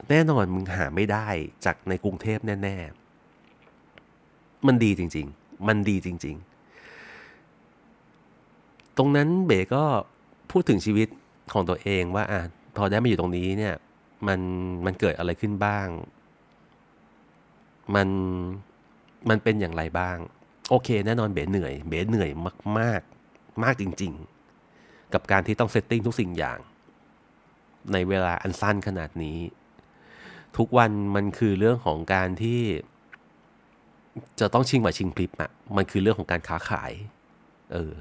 แน่นอนมึงหาไม่ได้จากในกรุงเทพแน่ๆมันดีจริงๆมันดีจริงๆตรงนั้นเบ๋ก็พูดถึงชีวิตของตัวเองว่าอ่ะพอได้มาอยู่ตรงนี้เนี่ยมันมันเกิดอะไรขึ้นบ้างมันมันเป็นอย่างไรบ้างโอเคแน่นอนเบ๋เหนื่อยเบ๋เหนื่อยมากๆมากจริงๆกับการที่ต้องเซตติ้งทุกสิ่งอย่างในเวลาอันสั้นขนาดนี้ทุกวันมันคือเรื่องของการที่จะต้องชิงไหวชิงพลิบอ่ะมันคือเรื่องของการค้าขายเออ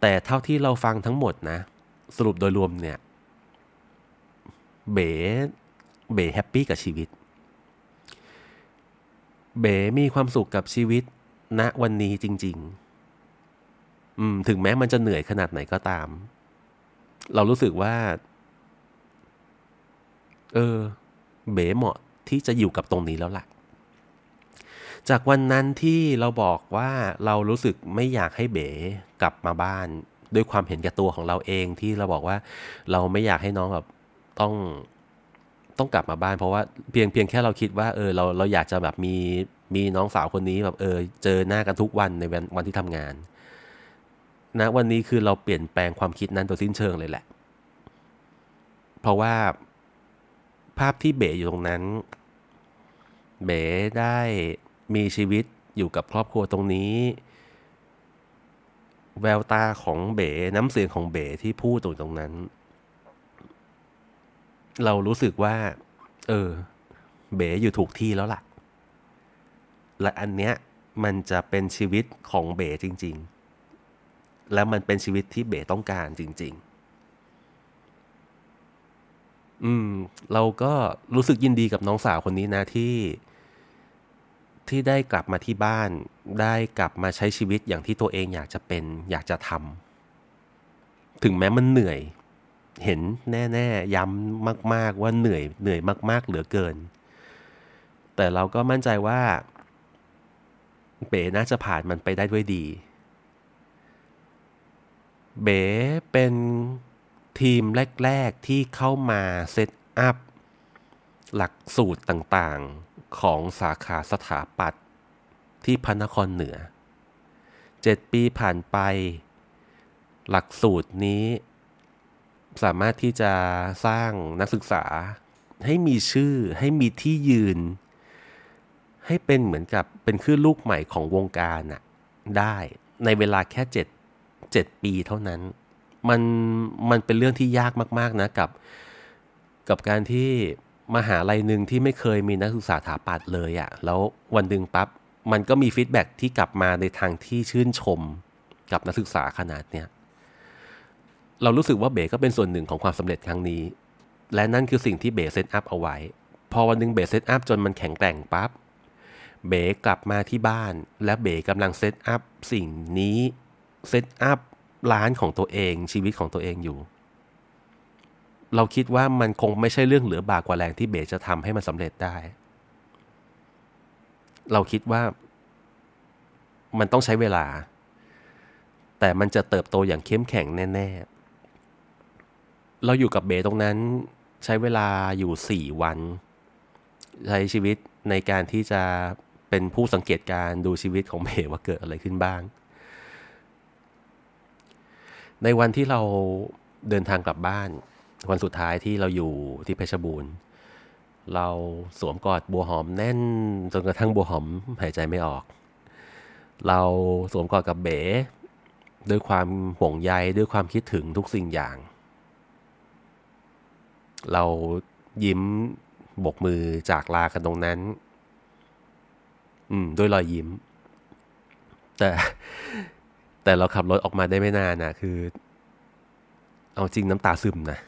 แต่เท่าที่เราฟังทั้งหมดนะสรุปโดยรวมเนี่ยเบ๋เบ๋แฮปปี้กับชีวิตเบ๋มีความสุขกับชีวิตณวันนี้จริงๆอืมถึงแม้มันจะเหนื่อยขนาดไหนก็ตามเรารู้สึกว่าเออเบ๋เหมาะที่จะอยู่กับตรงนี้แล้วล่ะจากวันนั้นที่เราบอกว่าเรารู้สึกไม่อยากให้เบ๋กลับมาบ้านด้วยความเห็นแก่ตัวของเราเองที่เราบอกว่าเราไม่อยากให้น้องแบบต้องต้องกลับมาบ้านเพราะว่าเพียงเพียงแค่เราคิดว่าเออเราเราอยากจะแบบมีมีน้องสาวคนนี้แบบเออเจอหน้ากันทุกวันในวันวันที่ทำงานนะวันนี้คือเราเปลี่ยนแปลงความคิดนั้นโดยสิ้นเชิงเลยแหละเพราะว่าภาพที่เบ๋อยู่ตรงนั้นเบ๋ได้มีชีวิตอยู่กับครอบครัวตรงนี้แววตาของเบ๋น้ำเสียงของเบ๋ที่พูดตรงนั้นเรารู้สึกว่าเออเบ๋อยู่ถูกที่แล้วล่ะและอันเนี้ยมันจะเป็นชีวิตของเบ๋จริงๆแล้วมันเป็นชีวิตที่เบ๋ต้องการจริงๆอืมเราก็รู้สึกยินดีกับน้องสาวคนนี้นะที่ที่ได้กลับมาที่บ้านได้กลับมาใช้ชีวิตอย่างที่ตัวเองอยากจะเป็นอยากจะทำถึงแม้มันเหนื่อยเห็นแน่ๆย้ำมากๆว่าเหนื่อยเหนื่อยมากๆเหลือเกินแต่เราก็มั่นใจว่า เบ๋น่าจะผ่านมันไปได้ด้วยดีเบ๋เป็นทีมแรกๆที่เข้ามาเซตอัพหลักสูตรต่างๆของสาขาสถาปัตย์ที่พระนครเหนือเจ็ดปีผ่านไปหลักสูตรนี้สามารถที่จะสร้างนักศึกษาให้มีชื่อให้มีที่ยืนให้เป็นเหมือนกับเป็นคลื่นลูกใหม่ของวงการน่ะได้ในเวลาแค่7 7ปีเท่านั้นมันมันเป็นเรื่องที่ยากมากๆนะกับกับการที่มหาลัยนึงที่ไม่เคยมีนักศึกษาสถาปัตย์เลยอ่ะแล้ววันนึงปั๊บมันก็มีฟีดแบ็กที่กลับมาในทางที่ชื่นชมกับนักศึกษาขนาดเนี้ยเรารู้สึกว่าเบ๋ก็เป็นส่วนหนึ่งของความสำเร็จครั้งนี้และนั่นคือสิ่งที่เบ๋เซตอัพเอาไว้พอวันนึงเบ๋เซตอัพจนมันแข็งแกร่งปั๊บเบ๋กลับมาที่บ้านและเบ๋กำลังเซตอัพสิ่งนี้เซตอัพร้านของตัวเองชีวิตของตัวเองอยู่เราคิดว่ามันคงไม่ใช่เรื่องเหลือบ่ากว่าแรงที่เบ๋จะทำให้มันสำเร็จได้เราคิดว่ามันต้องใช้เวลาแต่มันจะเติบโตอย่างเข้มแข็งแน่ๆเราอยู่กับเบ๋ตรงนั้นใช้เวลาอยู่สี่วันใช้ชีวิตในการที่จะเป็นผู้สังเกตการดูชีวิตของเบ๋ว่าเกิดอะไรขึ้นบ้างในวันที่เราเดินทางกลับบ้านวันสุดท้ายที่เราอยู่ที่เพชรบูรณ์เราสวมกอดบัวหอมแน่นจนกระทั่งบัวหอมหายใจไม่ออกเราสวมกอดกับเบ๋ด้วยความห่วงใยด้วยความคิดถึงทุกสิ่งอย่างเรายิ้มบกมือจากลากันตรงนั้นอืมด้วยรอยยิ้มแต่แต่เราขับรถออกมาได้ไม่นานนะคือเอาจริงน้ำตาซึมนะ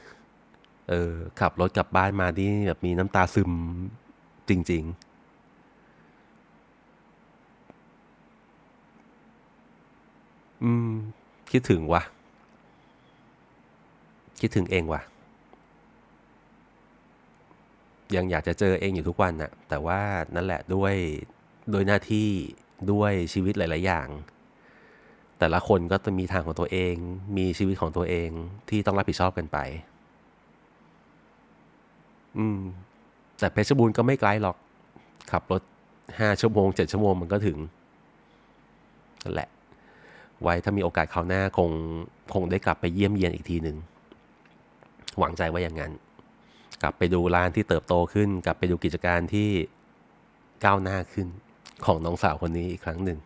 เออขับรถกลับบ้านมาที่แบบมีน้ำตาซึมจริงๆอืมคิดถึงวะคิดถึงเองวะยังอยากจะเจอเองอยู่ทุกวันน่ะแต่ว่านั่นแหละด้วยโดยหน้าที่ด้วยชีวิตหลายๆอย่างแต่ละคนก็จะมีทางของตัวเองมีชีวิตของตัวเองที่ต้องรับผิดชอบกันไปอืมแต่เพชรบูรณ์ก็ไม่ไกลหรอกขับรถห้าชั่วโมงเจ็ดชั่วโมงมันก็ถึงนั่นแหละไว้ถ้ามีโอกาสคราวหน้าคงคงได้กลับไปเยี่ยมเยียนอีกทีหนึ่งหวังใจว่าอย่างนั้นกลับไปดูร้านที่เติบโตขึ้นกลับไปดูกิจการที่ก้าวหน้าขึ้นของน้องสาวคนนี้อีกครั้งหนึ่ง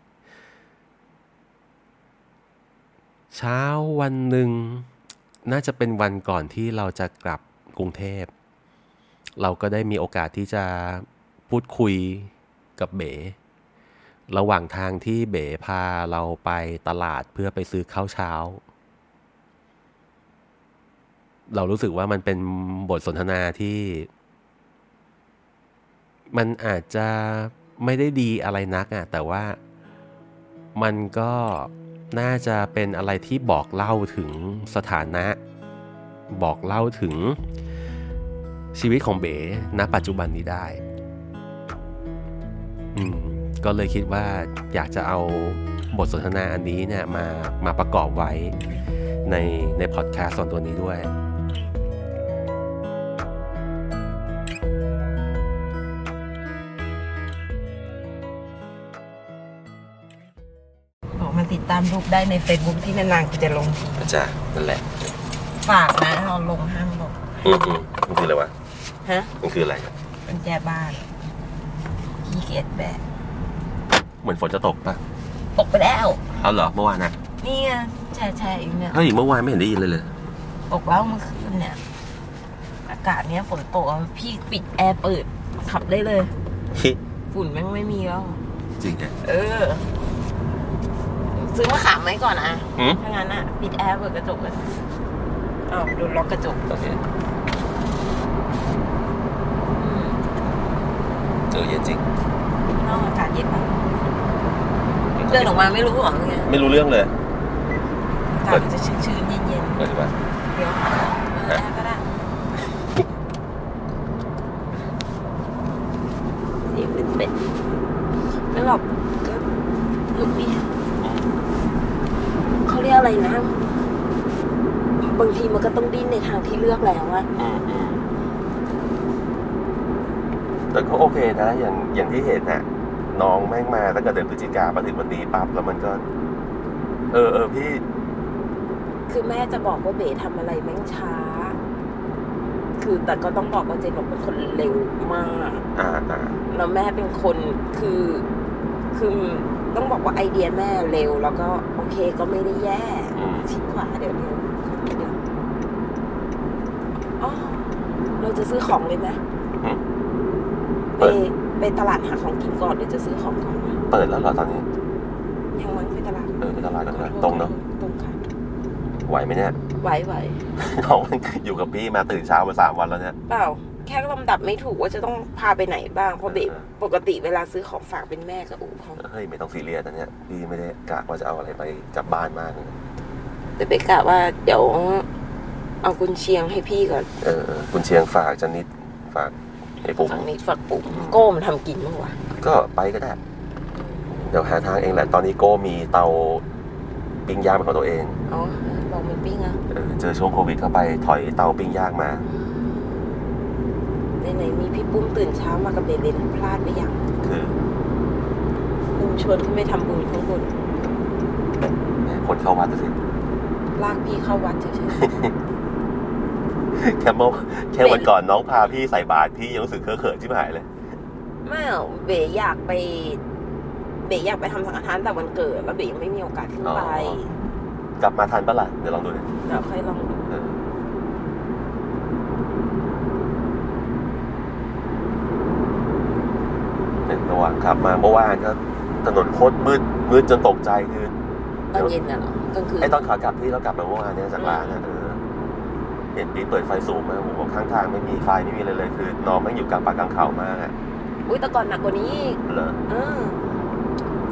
เช้าวันหนึ่งน่าจะเป็นวันก่อนที่เราจะกลับกรุงเทพเราก็ได้มีโอกาสที่จะพูดคุยกับเบ๋ระหว่างทางที่เบ๋พาเราไปตลาดเพื่อไปซื้อข้าวเช้าเรารู้สึกว่ามันเป็นบทสนทนาที่มันอาจจะไม่ได้ดีอะไรนักอะแต่ว่ามันก็น่าจะเป็นอะไรที่บอกเล่าถึงสถานะบอกเล่าถึงชีวิตของเบ๋ณปัจจุบันนี้ได้อืมก็เลยคิดว่าอยากจะเอาบทสนทนาอันนี้เนี่ยมามาประกอบไว้ในในพอดแคสต์ส่วนตัวนี้ด้วยบอกมันติดตามรูปได้ใน Facebook ที่แม่นางจะลงอาจารย์นั่นแหละฝากนะเราลงห้างบอกอืมๆมันคืออะไรวะฮะมันคืออะไรมันแจบ้านขี้เกียจแบกเหมือนฝนจะตกป่ะตกไปแล้วเอาเหรอเมื่อวานน่ะนี่ไงแช่ๆอีกเนี่ยเฮ้ยเมื่อวานไม่เห็นได้ยินเลยเลยตกแล้วเมื่อคืนเนี่ยอากาศเนี้ยฝนตกพี่ปิดแอร์เปิดขับได้เลย ฝุ่นแม่งไม่มีแล้วจริงเหรอเออซื้อมาขามไว้ก่อนอ่ะถ้างั้นอ่ะปิดแอร์เปิดกระจกเลยอ้าวโดนล็อกกระจกโอเคเออเย็นจริงนอกอากาศเย็นป่ะเดินออกมาไม่รู้หรอไงไม่รู้เรื่องเลยอากาศจะชื้นๆเย็นๆเปิดดีป่ะเดี๋ยวเออก็ได้เสียงเป็นเป็ดไม่หรอกก็ บางทีมันก็ต้องดิ้นในทางที่เลือกแล้วอะแต่ก็โอเคนะอย่างอย่างที่เห็นอะน้องแม่งมาตั้งแต่เดือนพฤศจิกามาถึงวันนี้ปั๊บแล้วมันก็เออเออพี่คือแม่จะบอกว่าเบ๋ทำอะไรแม่งช้าคือแต่ก็ต้องบอกว่าเจนเป็นคนเร็วมากอ่าแล้วแม่เป็นคนคือคือต้องบอกว่าไอเดียแม่เร็วแล้วก็โอเคก็ไม่ได้แย่ชิดขวาเดี๋ยวเดี๋ยวอ๋อเราจะซื้อของเลยไหมไปไปตลาดหาของกินก่อนเดี๋ยวจะซื้อของก่อนเปิดแล้วเหรอตอนนี้ยังไม่ไปตลาดเออไปตลาดกันนะตรงเนาะตรงค่ะไหวไหมเนี่ยไหวไหวของมันอยู่กับพี่มาตื่นเช้ามาสามวันแล้วเนี่ยเปล่าแค่ลำดับไม่ถูกว่าจะต้องพาไปไหนบ้างเพราะเบปกติเวลาซื้อของฝากเป็นแม่กับอู๋เขาเฮ้ยไม่ต้องซีเรียสนะเนี่ยพี่ไม่ได้กะว่าจะเอาอะไรไปจับบ้านมากเลยแต่เบกะว่าเดี๋ยวเอากุนเชียงให้พี่ก่อนเออกุนเชียงฝากจันนิดฝากไอ้ปุ๋มฝากนิดฝากปุ๋มโก้มันทำกินมั้งวะก็ไปก็ได้เดี๋ยวหาทางเองแหละตอนนี้โก้มีเตาปิ้งย่างเป็นของตัวเองอ๋อเราเป็นปิ้งอ่ะเจอช่วงโควิดเข้าไปถอยเตาปิ้งย่างมาไหนมีพี่ปุ้มตื่นเช้ามากับเบเบนพลาดไปอย่างคือปุ้มชวนเขาไม่ทำบุญข้างบนคนเข้าวัดสิลากพี่เข้าวัดเฉยๆแค่เมื่อแค่วันก่อนน้องพาพี่ใส่บาตรพี่ยังรู้สึกเขินๆที่หายเลยไม่เบ๋อยากไปเบ๋อยากไปทำสังฆทานแต่วันเกิดแล้วเบ๋ยังไม่มีโอกาสขึ้นไปกลับมาทันปะล่ะเดี๋ยวลองดูนะเดี๋ยวค่อยลองดูระหว่างขับมาเมื่อวานก็ถนนโคตรมืดมืดจนตกใจคือตอนเย็นน่ะเหรอกลางคืนไอ้ตอนขากลับที่เรากลับมาเมื่อวานเนี่ยจากร้านน่ะเออเห็นพี่เปิดไฟสูงมากผมบอกข้างทางไม่มีไฟไม่มีอะไรเลยคือน้องมันอยู่กลางป่ากลางเขามากอ่ะอุ้ยแต่ก่อนหนักกว่านี้เหรอเออ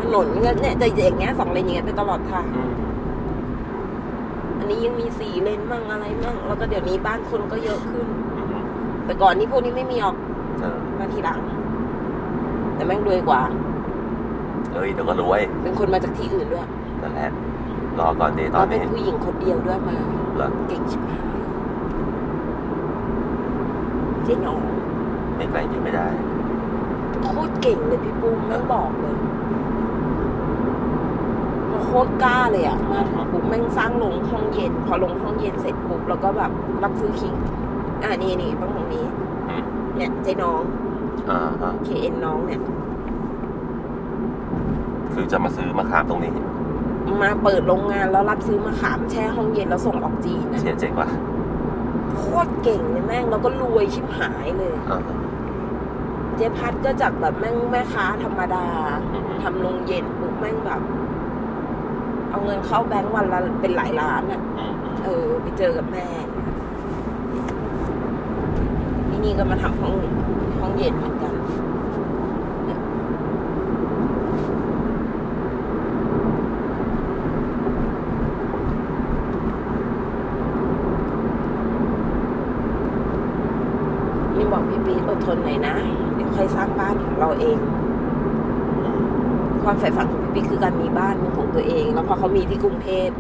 ถนนเนี่ยจะอย่างเงี้ยสองเลนอย่างเงี้ยไปตลอดทางอันนี้ยังมีสี่เลนมั่งอะไรมั่งแล้วก็เดี๋ยวนี้บ้านคนก็เยอะขึ้นแต่ก่อนนี้พวกนี้ไม่มีออกมาทีหลังแต่แม่งรวยกว่าเอ้ยเดี๋ยวก็รวยเป็นคนมาจากที่อื่นด้วยนั่นแหละรอก่อนดีตอนนี้เป็นผู้หญิงคนเดียวด้วยมาเก่งชิบหายเจ๊หนองไม่ไกลจริงไม่ได้โคตรเก่งเลยพี่ปูแม่งบอกเลยโคตรกล้าเลยอ่ะมาถึงปุ๊บแม่งสร้างลงห้องเย็นพอลงห้องเย็นเสร็จปุ๊บแล้วก็แบบรับซื้อขิงอ่ะนี่นี่บ้างตรงนี้เนี่ยเจ๊หนองอ่าฮะ เค เอ็น น้องเนี่ยคือจะมาซื้อมะขามตรงนี้มาเปิดโรงงานแล้วรับซื้อมะขามแช่ห้องเย็นแล้วส่งออกจีนนะเจ๋งว่ะโคตรเก่งเลยแม่งแล้วก็รวยชิบหายเลยเจ๊พัดก็จากแบบแม่งแม่ค้าธรรมดาทำโรงเย็นปุ๊บแม่งแบบเอาเงินเข้าแบงก์วันละเป็นหลายล้านอ่ะเออไปเจอกับแม่ที่นี่ก็มาทำห้องห้องเย็นเหมือนกันนี่บอกพี่ปี๊ดอดทนหน่อยนะเดี๋ยวค่อยสร้างบ้านของเราเองความใฝ่ฝันของพี่ปี๊ดคือการมีบ้านเป็นของตัวเองแล้วพอเขามีที่กรุงเทพ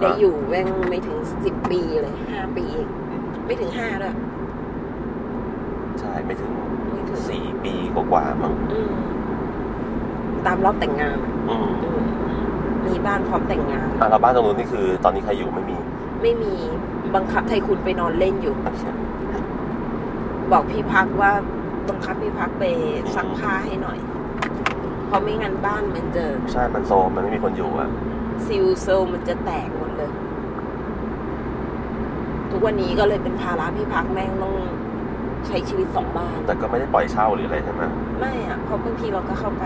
ได้อยู่แม่งไม่ถึงสิบปีเลยห้าปีเองไม่ถึงห้าด้วยใช่ไม่ถึงสี่ปีกว่าๆมั้งตามรอบแต่งงานมีบ้านพร้อมแต่งงานอ่ะแล้วบ้านตรงนู้นนี่คือตอนนี้ใครอยู่ไม่มีไม่มีบังคับให้คุณไปนอนเล่นอยู่บอกพี่พักว่าบังคับพี่พักไปซักผ้าให้หน่อยเพราะไม่งั้นบ้านมันจะใช่มันโซมมันไม่มีคนอยู่อ่ะซิลโซมันจะแตกหมดเลยทุกวันนี้ก็เลยเป็นภาระพี่พักแม่งต้องใช้ชีวิตสองบ้านแต่ก็ไม่ได้ปล่อยเช่าหรืออะไรใช่ไหมไม่อ่ะเพราะบางทีเราก็เข้าไป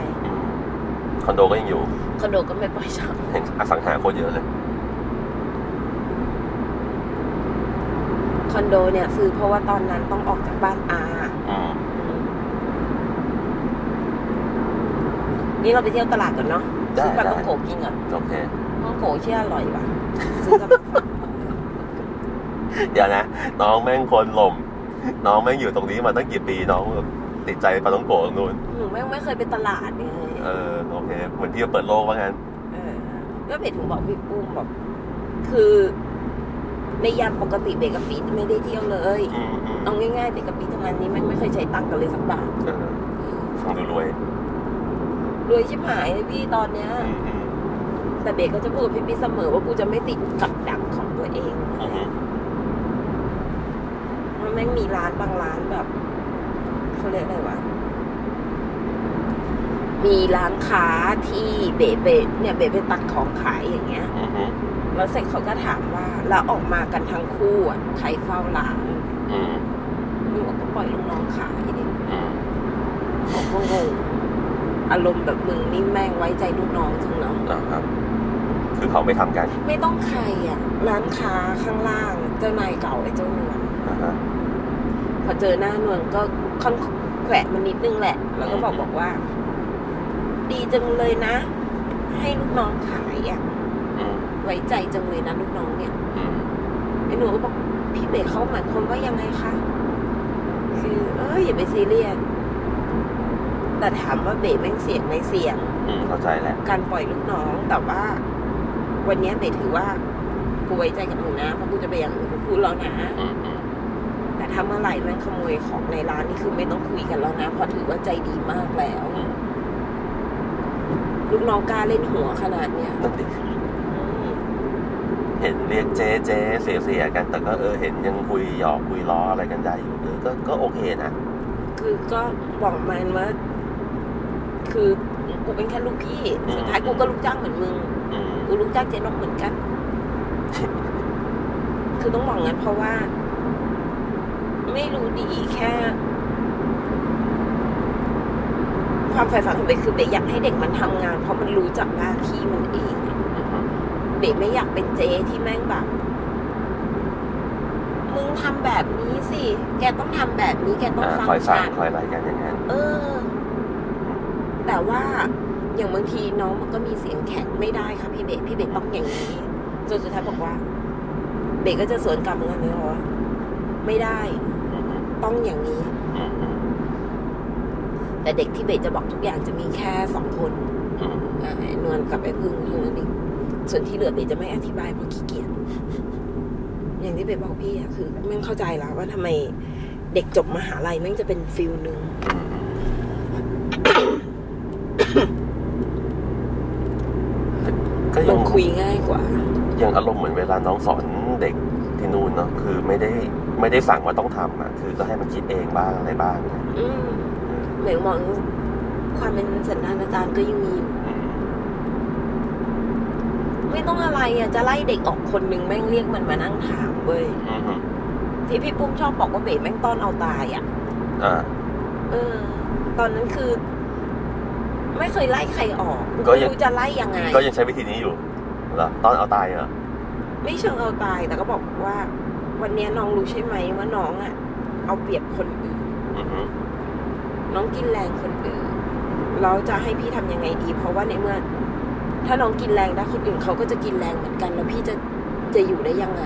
คอนโดก็ยังอยู่คอนโดก็ไม่ปล่อยเช่าอสังหาโคตรเยอะเลยคอนโดเนี่ยซื้อเพราะว่าตอนนั้นต้องออกจากบ้านอานี่เราไปเที่ยวตลาดกันเนาะซื้อปลาต้องโขกกินก่อนโอเคต้องโขกเชี่ยอร่อยว่ะซื้อปลาเดี๋ยวนะน้องแม่งคนลมน้องแม่งอยู่ตรงนี้มาตั้งกี่ปีน้องติดใจปลาต้องโกะนู้นหนูแม่งไม่เคยไปตลาดเลยเออโอเคเหมือนที่จะเปิดโลกว่างั้นเออก็เบถึงบอกพี่ปุ้มบอกคือ ในยามปกติเบกับปีไม่ได้เที่ยวเลยเอาง่ายๆเบกับปีทำงานนี้มันไม่เคยใช้ตังค์กันเลยสักบาทหนูรวยรวยชิบหายเลยพี่ตอนเนี้ยแต่เบก็จะพูดพี่พี่เสมอว่ากูจะไม่ติดกับดักของตัวเองมันไม่มีร้านบางร้านแบบเขาเรียกอะไรวะมีร้านค้าที่เบเบเนี่ยเบเบตัดของขายอย่างเงี้ยแล้วเสร็จเขาก็ถามว่าเราออกมากันทั้งคู่อ่ะใครเฝ้าร้านหนูก็ปล่อยลูกน้องขายดิผมก็งงอารมณ์แบบมึงนี่แม่งไว้ใจลูกน้องจังเนาะครับคือเขาไม่ทำกันไม่ต้องใครอ่ะร้านค้าข้างล่างเจ้านายเก่าไอ้เจ้าเมืองพอเจอหน้าเมืองก็ค่อนแขวะมันนิดนึงแหละแล้วก็บอกบอกว่าดีจังเลยนะให้ลูกน้องขายอ่ะไว้ใจจังเลยนะลูกน้องเนี่ยไอ้หนูก็บอกพี่เบ๋เขาหมายความว่ายังไงคะคือเอ้ยอย่าไปซีเรียสแต่ถามว่าเบ๋แม่งเสี่ยงไม่เสี่ยงเข้าใจแล้วการปล่อยลูกน้องแต่ว่าวันนี้เบ๋ถือว่ากูไว้ใจกับมึงนะเพราะกูจะไปอย่างอื่นกูพูดแล้วนะแต่ถ้าเมื่อไหร่แม่งขโมยของในร้านนี่คือไม่ต้องคุยกันแล้วนะเพราะถือว่าใจดีมากแล้วลูกน้องกล้าเล่นหัวขนาดเนี้ยเห็นเรียกเจ๊เจ๊เสียเสียกันแต่ก็เออเห็นยังคุยหยอกคุยล้ออะไรกันได้อยู่ก็ก็โอเคนะคือก็บอกมันว่าคือกูเป็นแค่ลูกพี่สุดท้ายกูก็ลูกจ้างเหมือนมึงกูลูกจ้างเจ๊นกเหมือนกันคือต้องบอกงั้นเพราะว่าไม่รู้ดีแค่ความใฝ่ฝันของเบคือเบอยากให้เด็กมันทำงานเพราะมันรู้จักหน้าที่มันเองเบไม่อยากเป็นเจ๊ที่แม่งแบบมึงทำแบบนี้สิแกต้องทำแบบนี้แกต้องฟังกันคอยอะไรกันอย่างนั้นเออแต่ว่าอย่างบางทีน้องมันก็มีเสียงแข็งไม่ได้ค่ะพี่เบพี่เบต้องอย่างนี้จนสุดท้ายบอกว่าเบก็จะสวนกลับเหมือนกันเลยว่าไม่ได้ต้องอย่างนี้แต่เด็กที่เบจะบอกทุกอย่างจะมีแค่สองคนอ่านวลกับไอ้พึ่งอยู่นั่นเองส่วนที่เหลือเบจะไม่อธิบายเพราะขี้เกียจอย่างที่เบบอกพี่อ่ะคือแม่งเข้าใจแล้วว่าทำไมเด็กจบมหาลัยแม่งจะเป็นฟิลนึง มันคุยง่ายกว่าอย่างอารมณ์เหมือนเวลาน้องสอนเด็กที่นู่นเนาะคือไม่ได้ไม่ได้สั่งว่าต้องทำอ่ะคือก็ให้มันคิดเองบ้างอะไรบ้างอืมเหมือนมองความเป็นสันดานอาจารย์ก็ยังมีไม่ต้องอะไรอ่ะจะไล่เด็กออกคนหนึ่งแม่งเรียกมันมานั่งถามเว้ยที่พี่ปุ้มชอบบอกว่าเบ๋แม่งต้อนเอาตายอ่ะอ่าเออตอนนั้นคือไม่เคยไล่ใครออกก็ยังจะไล่ยังไงก็ยังใช้วิธีนี้อยู่เหรอต้อนเอาตายเหรอไม่เชิงเอาตายแต่ก็บอกว่าวันนี้น้องรู้ใช่ไหมว่าน้องอ่ะเอาเปรียบคนอื่นน้องกินแรงคนอื่นเราจะให้พี่ทำยังไงดีเพราะว่าในเมื่อถ้าน้องกินแรงได้คนอื่นเขาก็จะกินแรงเหมือนกันแล้วพี่จะจะอยู่ได้ยังไง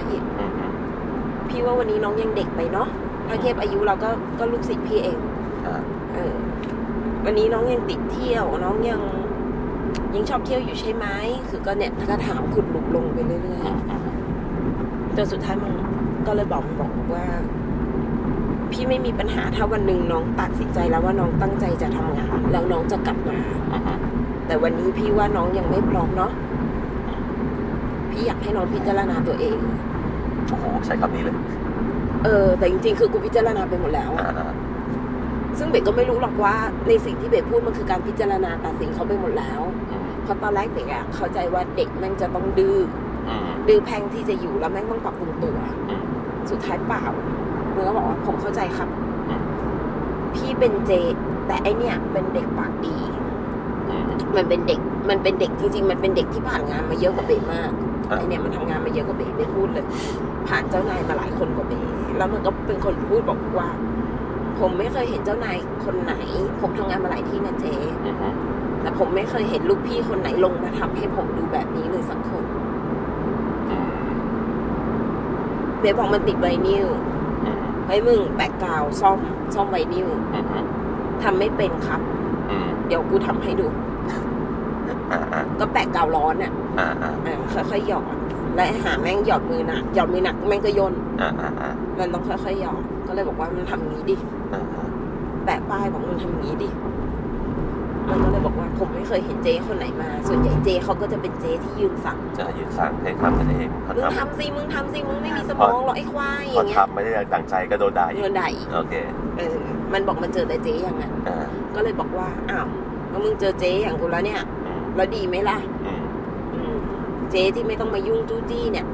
พี่ว่าวันนี้น้องยังเด็กไปเนาะถ้าเทียบอายุเราก็ก็ลูกศิษย์พี่เองเออวันนี้น้องยังติดเที่ยวน้องยังยังชอบเที่ยวอยู่ใช่ไหมคือก็เนี่ยก็ถามขุดลุกลงไปเรื่อยๆจนสุดท้ายมันก็เลยบอกบอกว่าพี่ไม่มีปัญหาถ้าวันหนึ่งน้องตัดสินใจแล้วว่าน้องตั้งใจจะทำงานแล้วน้องจะกลับมาแต่วันนี้พี่ว่าน้องยังไม่พร้อมเนาะพี่อยากให้น้องพิจารณาตัวเองโอ้โหใช้คำนี้เลยเออแต่จริงๆคือกูพิจารณาไปหมดแล้วซึ่งเบ๋ก็ไม่รู้หรอกว่าในสิ่งที่เบ๋พูดมันคือการพิจารณาตัดสินเขาไปหมดแล้วเพราะตอนแรกเบ๋อะเข้าใจว่าเด็กแม่งจะต้องดื้อดื้อแพงที่จะอยู่แล้วแม่งต้องปรับปรุงตัวสุดท้ายเปล่าเมื่อบอกว่าผมเข้าใจครับพี่เป็นเจแต่ไอเนี่ยเป็นเด็กปากดีมันเป็นเด็กมันเป็นเด็กจริงๆมันเป็นเด็กที่ผ่านงานมาเยอะกว่าเบ๋มากไอเนี่ยมันทำงานมาเยอะกว่าเบ๋เบ๋พูดเลยผ่านเจ้านายมาหลายคนกว่าเบ๋แล้วมันก็เป็นคนพูดบอกว่าผมไม่เคยเห็นเจ้านายคนไหนผมทำงานมาหลายที่นะเจ๊แต่ผมไม่เคยเห็นลูกพี่คนไหนลงมาทำให้ผมดูแบบนี้เลยสักคนเบ๋บอกมันติดไวนิลเฮ้ยมึงแปะกาวซ่อมซ่อมไวนิลทำไม่เป็นครับเดี๋ยวกูทำให้ดูก็แปะกาวร้อนอ่ะค่อยๆหยอด และหาแม่งหยอดมือหนักหยอดมือหนักแม่งก็ย่นอ่าอ่ามันต้องค่อยๆหยอดก็เลยบอกว่ามันทำงี้ดิอ่าแปะป้ายบอกมันทำงี้ดิมันก็เลยบอกว่าผมไม่เคยเห็นเจคนไหนมาส่วนใหญ่เจเขาก็จะเป็นเจที่ยืนสั่งจะยืนสั่งให้ทำกันเองมึงทำสิมึงทำสิมึงไม่มีสมองหรอกไอ้ควายอย่างเงี้ยพอทำไม่ได้ตั้งใจก็โดนด่าอีกโดนด่าอีกโอเคเออมันบอกมันเจอแต่เจอย่างนั้นก็เลยบอกว่าอ้าวแล้วมึงเจอเจอย่างกูแล้วเนี่ยแล้วดีไหมล่ะเจที่ไม่ต้องมายุ่งจู้จี้เนี่ย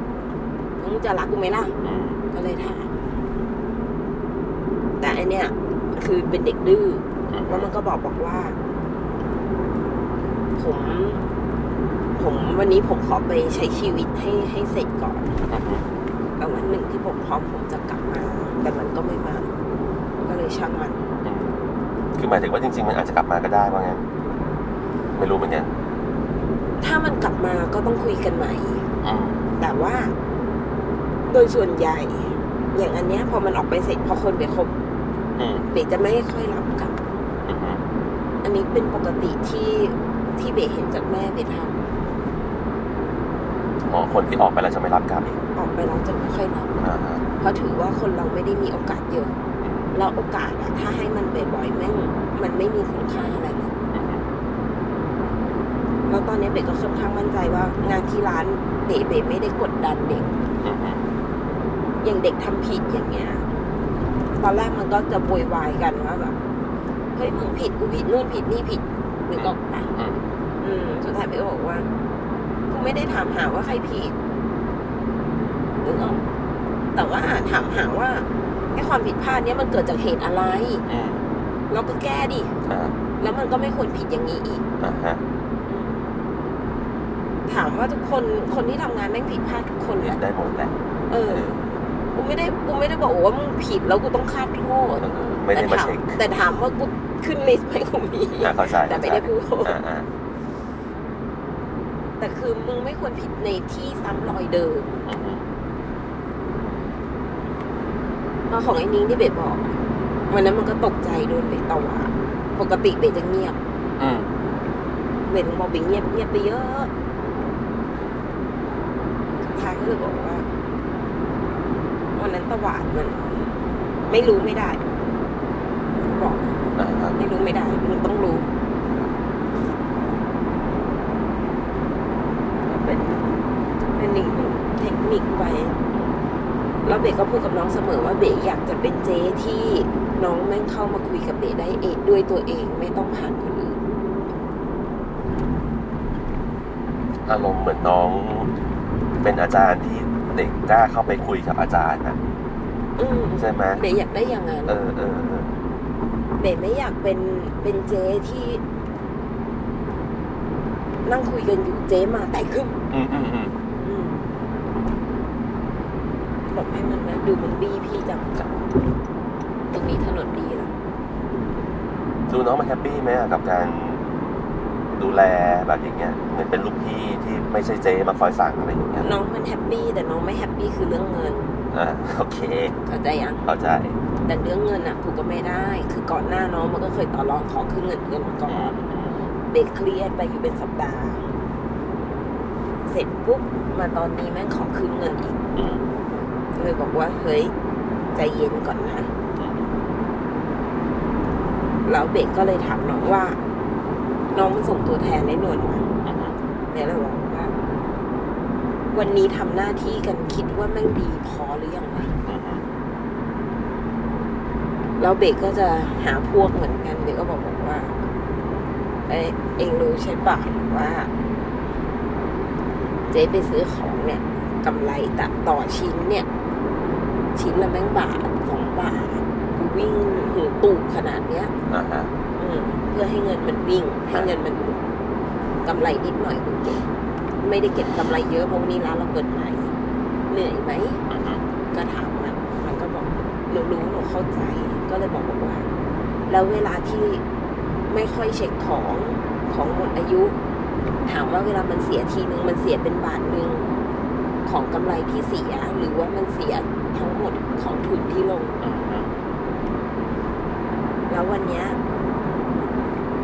มึงจะรักกูไหมล่ะก็เลยถามแต่ไอเนี่ยคือเป็นเด็กดื้อแล้วมันก็บอกบอกว่าผมผมวันนี้ผมขอไปใช้ชีวิตให้ให้เสร็จก่อนแล้ววันหนึ่งที่ผมพร้อมผมจะกลับมาแต่มันก็ไม่มาก็เลยช่างมันคือหมายถึงว่าจริงๆมันอาจจะกลับมาก็ได้ว่าไงไม่รู้เหมือนกันถ้ามันกลับมาก็ต้องคุยกันใหม่แต่ว่าโดยส่วนใหญ่อย่างอันเนี้ยพอมันออกไปเสร็จพอคนไปคบเบจะไม่ค่อยรับกันอันนี้เป็นปกติที่ที่เบเห็นจากแม่เบทำอ๋อคนที่ออกไปแล้วจะไม่รับกลับอีกออกไปแล้วจะไม่ค่อยรับเพราะถือว่าคนเราไม่ได้มีโอกาสเยอะแล้วโอกาสอะถ้าให้มันบ่อยๆแม่งมันไม่มีคุณค่าอะไรเลยแล้วตอนนี้เบก็ค่อนข้างมั่นใจว่างานที่ร้านเบเบไม่ได้กดดันเด็กอย่างเด็กทำผิดอย่างเงี้ยตอนแรกมันก็จะโวยวายกันว่าแบบเฮ้ยมึงผิดกูผิดนู่นผิดนี่ผิดหรือก็ไปอืมสุดท้ายเบก็บอกว่ากูไม่ได้ถามหาว่าใครผิดหรือเอาแต่ว่าถามหาว่าไอ้ความผิดพลาดเนี้ยมันเกิดจากเหตุอะไรแล้วก็แก้ดิแล้วมันก็ไม่ควรผิดอย่างนี้อีกถามว่าทุกคนคนที่ทำงานแม่งผิดพลาดทุกคนแหละได้หมดแหละเออกูไม่ได้กูไม่ได้บอกว่ามึงผิดแล้วกูต้องคาดโทษแต่ถามแต่ถามว่ากูขึ้นลิสต์ไหมกูมีแต่ไม่ได้พูดแต่คือมึงไม่ควรผิดในที่ซ้ำรอยเดิมมาของไอ้นิ้งที่เบสบอกวันนั้นมันก็ตกใจโดนเบสตวาปกติเบสจะเงียบเบสถึงบอกเบสเงียบเงียบไปเยอะท้ายก็เลยบอกว่าวันนั้นตวาดมันไม่รู้ไม่ได้บอกไม่รู้ไม่ได้มึงต้องรู้เป็นเป็นหนึ่งเทคนิคไว้แล้วเบก็พูดกับน้องเสมอว่าเบอยากจะเป็นเจที่น้องแม่งเข้ามาคุยกับเบได้เองด้วยตัวเองไม่ต้องผ่านคนอื่นอารมณ์เหมือนน้องเป็นอาจารย์ที่เด็กกล้าเข้าไปคุยกับอาจารย์นะใช่ไหมเบอยากได้อย่างนั้นเออเออเบไม่อยากเป็นเป็นเจที่นั่งคุยกันอยู่เจมาแต่ขึ้นอืมอืมอืมบอกให้มันนะดูมันบี้พี่จังตรงนี้ถนนดีแล้วดูน้องมันแฮปปี้ไหมกับการดูแลแบบอย่างเงี้ยเหมือนเป็นลูกพี่ที่ไม่ใช่เจมาคอยสั่งอะไรอย่างเงี้ยน้องมันแฮปปี้แต่น้องไม่แฮปปี้คือเรื่องเงินอ่าโอเคเข้าใจยังเข้าใจแต่เรื่องเงินอ่ะกูก็ไม่ได้คือก่อนหน้าน้องมันก็เคยต่อรองขอขึ้นเงินเงินมาก่อนเบรกเครียดไปอยู่เป็นสัปดาห์เสร็จปุ๊บมาตอนนี้แม่งขอขึ้นเงินอีกเลยบอกว่าเฮ้ยใจเย็นก่อนนะแล้วเบรกก็เลยถามน้องว่าน้องมันส่งตัวแทนในหน่วยมาเนี่ยเราบอกว่าวันนี้ทำหน้าที่กันคิดว่าแม่งดีพอหรือยังไงแล้วเบรกก็จะหาพวกเหมือนกันเบรกก็บอกบอกว่าเอ้ยเองรู้ใช่ปะว่าเจ๊ไปซื้อของเนี่ยกำไรตัดต่อชิ้นเนี่ยชิ้นละแม่งบาทสองบาทกูวิ่งหูตูบขนาดเนี้ยเพื่อให้เงินมันวิ่งให้เงินมันกำไรนิดหน่อยกูเก็บไม่ได้เก็บกำไรเยอะเพราะวันนี้ร้านเราเปิดใหม่เหนื่อยไหมก็ถามมันมันก็บอกหนูรู้หนูเข้าใจก็เลยบอกว่าแล้วเวลาที่ไม่ค่อยเช็คของของหมดอายุถามว่าเวลามันเสียทีนึงมันเสียเป็นบาทนึงของกำไรที่เสียหรือว่ามันเสียทั้งหมดของทุนที่ลงแล้ววันนี้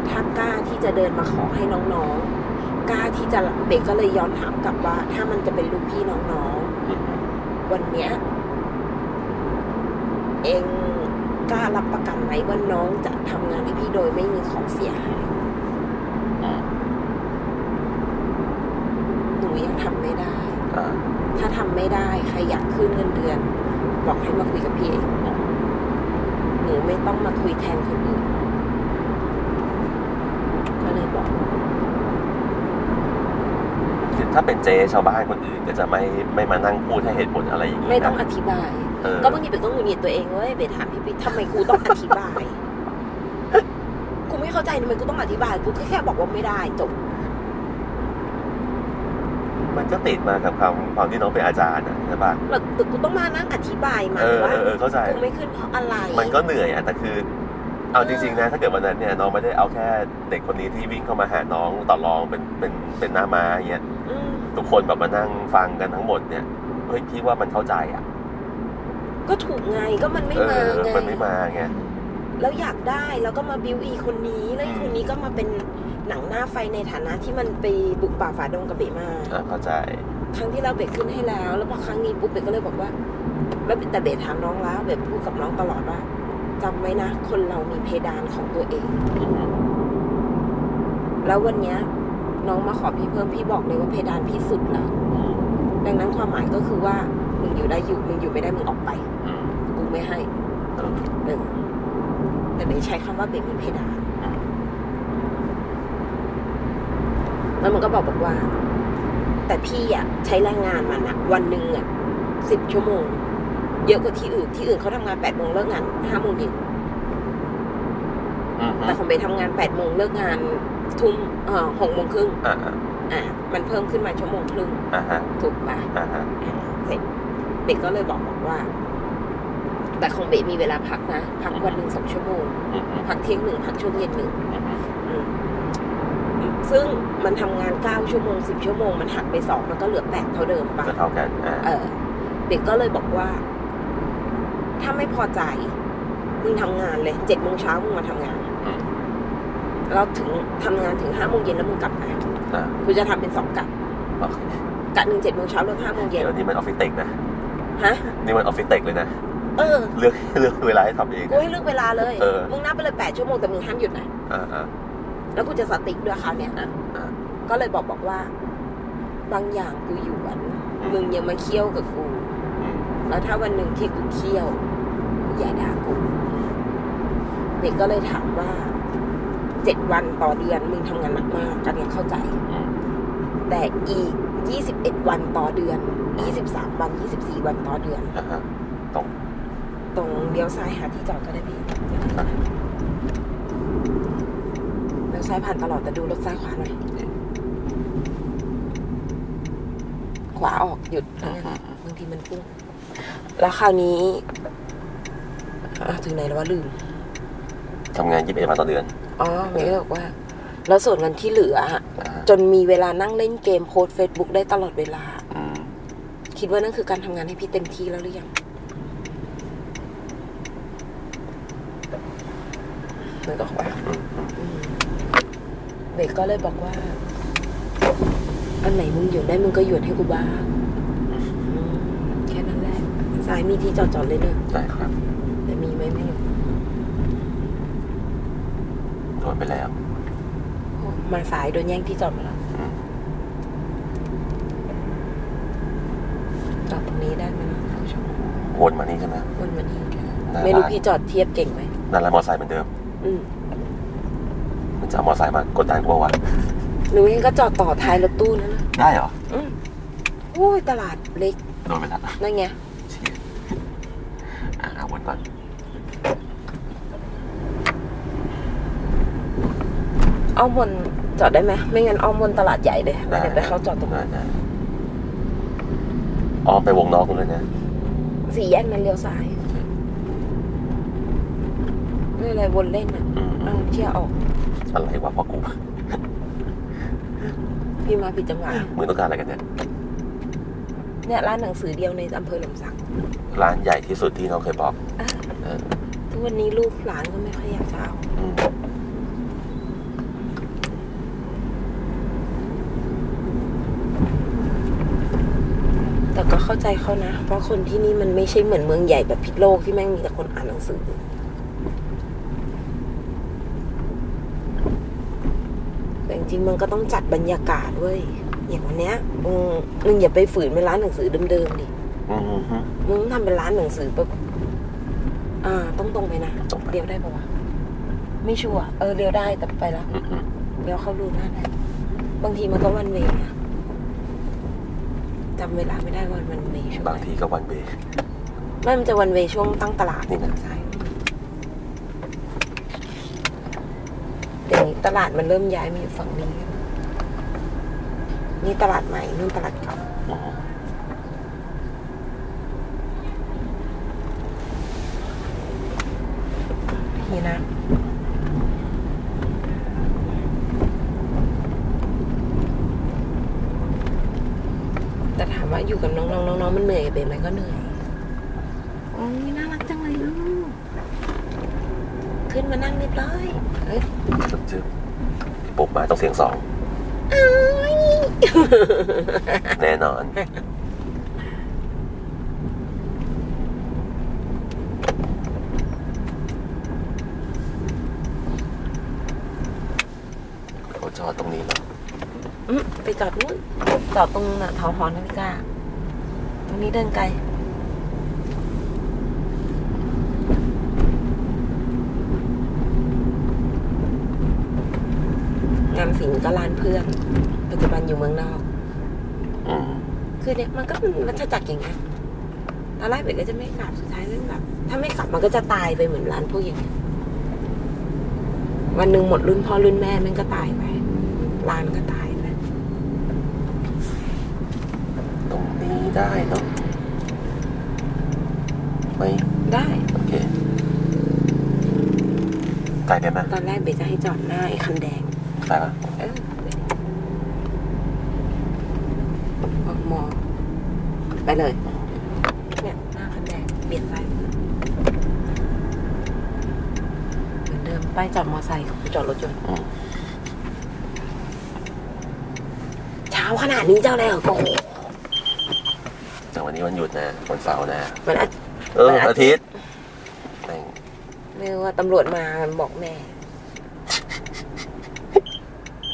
ถ้ากล้าที่จะเดินมาขอให้น้องๆ กล้าที่จะเด็กก็เลยย้อนถามกลับว่าถ้ามันจะเป็นลูกพี่น้องๆวันเนี้ยเองกล้ารับประกันไหมว่าน้องจะทำงานให้พี่โดยไม่มีของเสียหายหนูยังทำไม่ได้ถ้าทำไม่ได้ใครอยากขึ้นเงินเดือนบอกให้มาคุยกับพี่เองหนูไม่ต้องมาคุยแทนคนอื่นก็เลยบอกถ้าเป็นเจ๊ชาวบ้านคนอื่นก็จะไม่ไม่มานั่งพูดให้เหตุผลอะไรอย่างนี้ไม่ต้องอธิบายก็บางทีเบลก็หงุดหงิดตัวเองเว้ยเบลถามพี่ปิ๊กทำไมกูต้องอธิบายกูไม่เข้าใจทำไมกูต้องอธิบายกูแค่แค่บอกว่าไม่ได้จบมันก็ติดมากับความความที่น้องเป็นอาจารย์นะใช่ป่ะแบบกูต้องมานั่งอธิบายมันว่ากูไม่ขึ้นเพราะอะไรมันก็เหนื่อยอ่ะแต่คือเอาจริงๆนะถ้าเกิดวันนั้นเนี่ยน้องไม่ได้เอาแค่เด็กคนนี้ที่วิ่งเข้ามาหาน้องต่อรองเป็นเป็นเป็นหน้าม้าอย่างเงี้ยทุกคนแบบมานั่งฟังกันทั้งหมดเนี่ยเฮ้ยพี่ว่ามันเข้าใจอ่ะก็ถูกไงก็มันไม่มาไงมันไม่มาไงแล้วอยากได้แล้วก็มาบิวอีคนนี้แล้วคนนี้ก็มาเป็นหนังหน้าไฟในฐานะที่มันไปบุกป่าฝ่าดงกับเบมาเข้าใจครั้งที่เราเบขึ้นให้แล้วแล้วพอครั้งนี้ปุ๊บเบก็เลยบอกว่าแล้วแต่เบถามน้องแล้วเบพูดกับน้องตลอดว่าจำไว้นะคนเรามีเพดานของตัวเองแล้ววันนี้น้องมาขอพี่เพิ่มพี่บอกเลยว่าเพดานพี่สุดแล้วดังนั้นความหมายก็คือว่ามึงอยู่ได้อยู่มึงอยู่ไม่ได้มึงออกไปกูไม่ให้หนึ่งแต่ไม่ใช้คำว่าเบมีเพดานแล้วมันก็บอกบอกว่าแต่พี่อ่ะใช้แรงงานมันอ่ะวันหนึ่งอ่ะสิบชั่วโมงเยอะกว่าที่อื่นที่อื่นเขาทำงานแปดโมงเลิกงานห้าโมงเย็นแต่ของเบทำงานแปดโมงเลิกงานทุ่มเอ่อหกโมงครึ่งอ่ามันเพิ่มขึ้นมาชั่วโมงครึ่งถูกป่ะเสร็จเบทก็เลยบอกบอกว่าแต่ของเบทมีเวลาพักนะพักวันหนึ่งสองชั่วโมงพักเที่ยงหนึ่งพักช่วงเย็นหนึ่งซึ่งมันทำงานเก้าชั่วโมงสิบชั่วโมงมันหักไปสองแล้วก็เหลือแปดเท่าเดิมป่ะเท่ากันเออเด็กก็เลยบอกว่าถ้าไม่พอใจมึงทำงานเลย เจ็ดโมงเช้า มึงมาทำงานแล้วถึงทำงานถึง ห้าโมงเย็น แล้วมึงกลับมากูจะทำเป็นสองกะกะหนึ่ง เจ็ดโมงเช้าเลิก ห้าโมงเย็น เดี๋ยวนี้มันออฟฟิศเทคนะฮะนี่มันออฟฟิศเทคเลยนะเออเลือกเลือกเวลาให้ทำเองกูให้เลือกเวลาเลยมึงนับไปเลยแปดชั่วโมงแต่มึงห้ามหยุดนะแล้วกูจะสติ๊กด้วยคราวเนี้ยนะก็เลยบอกบอกว่าบางอย่างกูอยู่วันมึงยังมาเคี่ยวกับกูแล้วถ้าวันหนึ่งที่กูเคี่ยวอย่าด่ากูเด็กก็เลยถามว่าเจ็ดวันต่อเดือนมึงทำงานหนักมากกันยังเข้าใจแต่อีกยี่สิบเอ็ดวันต่อเดือนยี่สิบสามวันยี่สิบสี่วันต่อเดือนตรงตรงเลี้ยวซ้ายหาที่จอดก็ได้พี่ซ้ายผ่านตลอดแต่ดูรถซ้ายขวาหน่อยขวาออกหยุดบางทีมันพุ่งแล้วคราวนี้ถึงไหนแล้วว่าลืมทำงานยี่สิบเอ็ดวันต่อเดือนอ๋อเมย์บอกว่าแล้วส่วนกันที่เหลือจนมีเวลานั่งเล่นเกมโพสต์เฟซบุ๊กได้ตลอดเวลาคิดว่านั่นคือการทำงานให้พี่เต็มที่แล้วหรือยังเมย์ก็ขวาเบก็เลยบอกว่าอันไหนมึงหยุดได้มึงก็หยุดให้กูบ้างแค่นั้นแหละสายมีที่จอดจอดเลยเนี่ยใช่ครับแต่มีไหมไม่รู้โดนไปแล้วมาสายโดนแย่งที่จอดมาแล้วจอดตรงนี้ได้ไหมนะวนมานี่ใช่ไหมวนมานี่ไม่รู้พี่จอดเทียบเก่งไหมนั่นแหละมอสายเหมือนเดิมจะเอามอไซค์มากดดันกลัววะหนูเองก็จอดต่อท้ายรถตู้นั่นนะได้เหรออืออุ้ยตลาดเล็กโดนไปแล้วนั่นไงอ่ะเอาวนก่อนเอาวนจอดได้ไหมไม่งั้นเอาวนตลาดใหญ่เลยเดี๋ยวไปเข้าจอดตรงนั้นอ๋อไปวงนอกเลยนะสี่แยกนั้นเลี้ยวซ้ายนี่อะไรวนเล่นอ่ะเอาเที่ยวออกอะไรวะพ่อกูพี่มาผิดจังหวะมึงต้องการอะไรกันเนี่ยเนี่ยร้านหนังสือเดียวในอำเภอหลมสักร้านใหญ่ที่สุดที่น้องเคยบอกทุกวันนี้ลูกหลานก็ไม่ค่อยอยากจะเอา แต่ก็เข้าใจเขานะเพราะคนที่นี่มันไม่ใช่เหมือนเมืองใหญ่แบบพิษโลกที่แม่งมีแต่คนอ่านหนังสือแต่จริงมันก็ต้องจัดบรรยากาศด้วยอย่างวันเนี้ยมึงอย่าไปฝืนเป็นร้านหนังสือเดิมๆดิมึงทำเป็นร้านหนังสือแบบอ่าต้องตรงไปนะเลี้ยวได้ปะวะไม่ชัวร์เออเลี้ยวได้แต่ไปแล้วเลี้ยวเข้ารูหน้าได้บางทีมันก็วันเวย์นะจำเวลาไม่ได้วันวันเวย์บางทีก็วันเวย์ไม่มันจะวันเวย์ช่วงตั้งตลาดนี่นะใช่เดี๋ยวนี้ตลาดมันเริ่มย้ายมาอยู่ฝั่งนี้นี่ตลาดใหม่นู่นตลาดเก่านี่นะแต่ถามว่าอยู่กับน้องๆน้องๆมันเหนื่อยไปไหมก็เหนื่อยโอ้ยน่ารักจังเลยลูกขึ้นมานั่งเรียบร้อยเฮ้ยจึ๊บปลุกมาต้องเสียงสองแน่นอนจอดตรงนี้เหรออืมไปจอดนู้นจอดตรงน่ะแถวหอนาฬิกาตรงนี้เดินไกลงามศิลป์ก็ร้านเพื่อนปัจจุบันอยู่เมืองนอกอืมคือเนี่ยมันก็มันจะจักอย่างเงี้ยตอนแรกเด็กก็จะไม่กลับสุดท้ายเรื่องแบบถ้าไม่กลับมันก็จะตายไปเหมือนร้านพวกอย่างเงี้ยวันหนึ่งหมดรุ่นพ่อรุ่นแม่มันก็ตายไปร้านก็ตายไปตรงนี้ได้เนาะไม่ได้โอเคตายได้ไหมตอนแรกเบจะให้จอดหน้าไอ้คันแดงตายปะเออมองไปเลยเนี่ยหน้าคันแดงเบียดไปเหมือนเดิมไปจอดมอไซค์ไปจอดรถยนต์ขนาดนี้เจ้าอะไรเหรอโกแต่วันนี้วันหยุดนะวันเสาร์นะวันอาทิตย์เอออาทิตย์ไม่ว่าตำรวจมาบอกแม่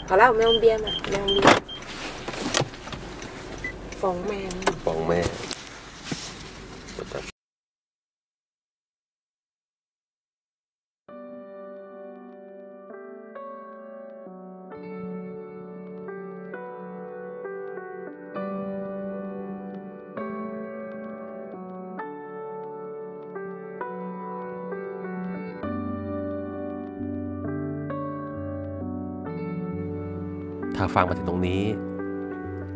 ขอเล่าแม่องเบียมาแม่องเบียฟ้องแม่ฟ้องแม่ถ้าฟังมาถึงตรงนี้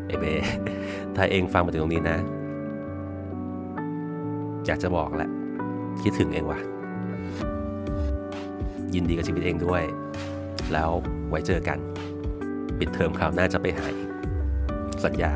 ไอ้เบถ้าเองฟังมาถึงตรงนี้นะอยากจะบอกแหละคิดถึงเองว่ะยินดีกับชีวิตเองด้วยแล้วไว้เจอกันปิดเทอมคราวหน้าจะไปหาอีกสัญญา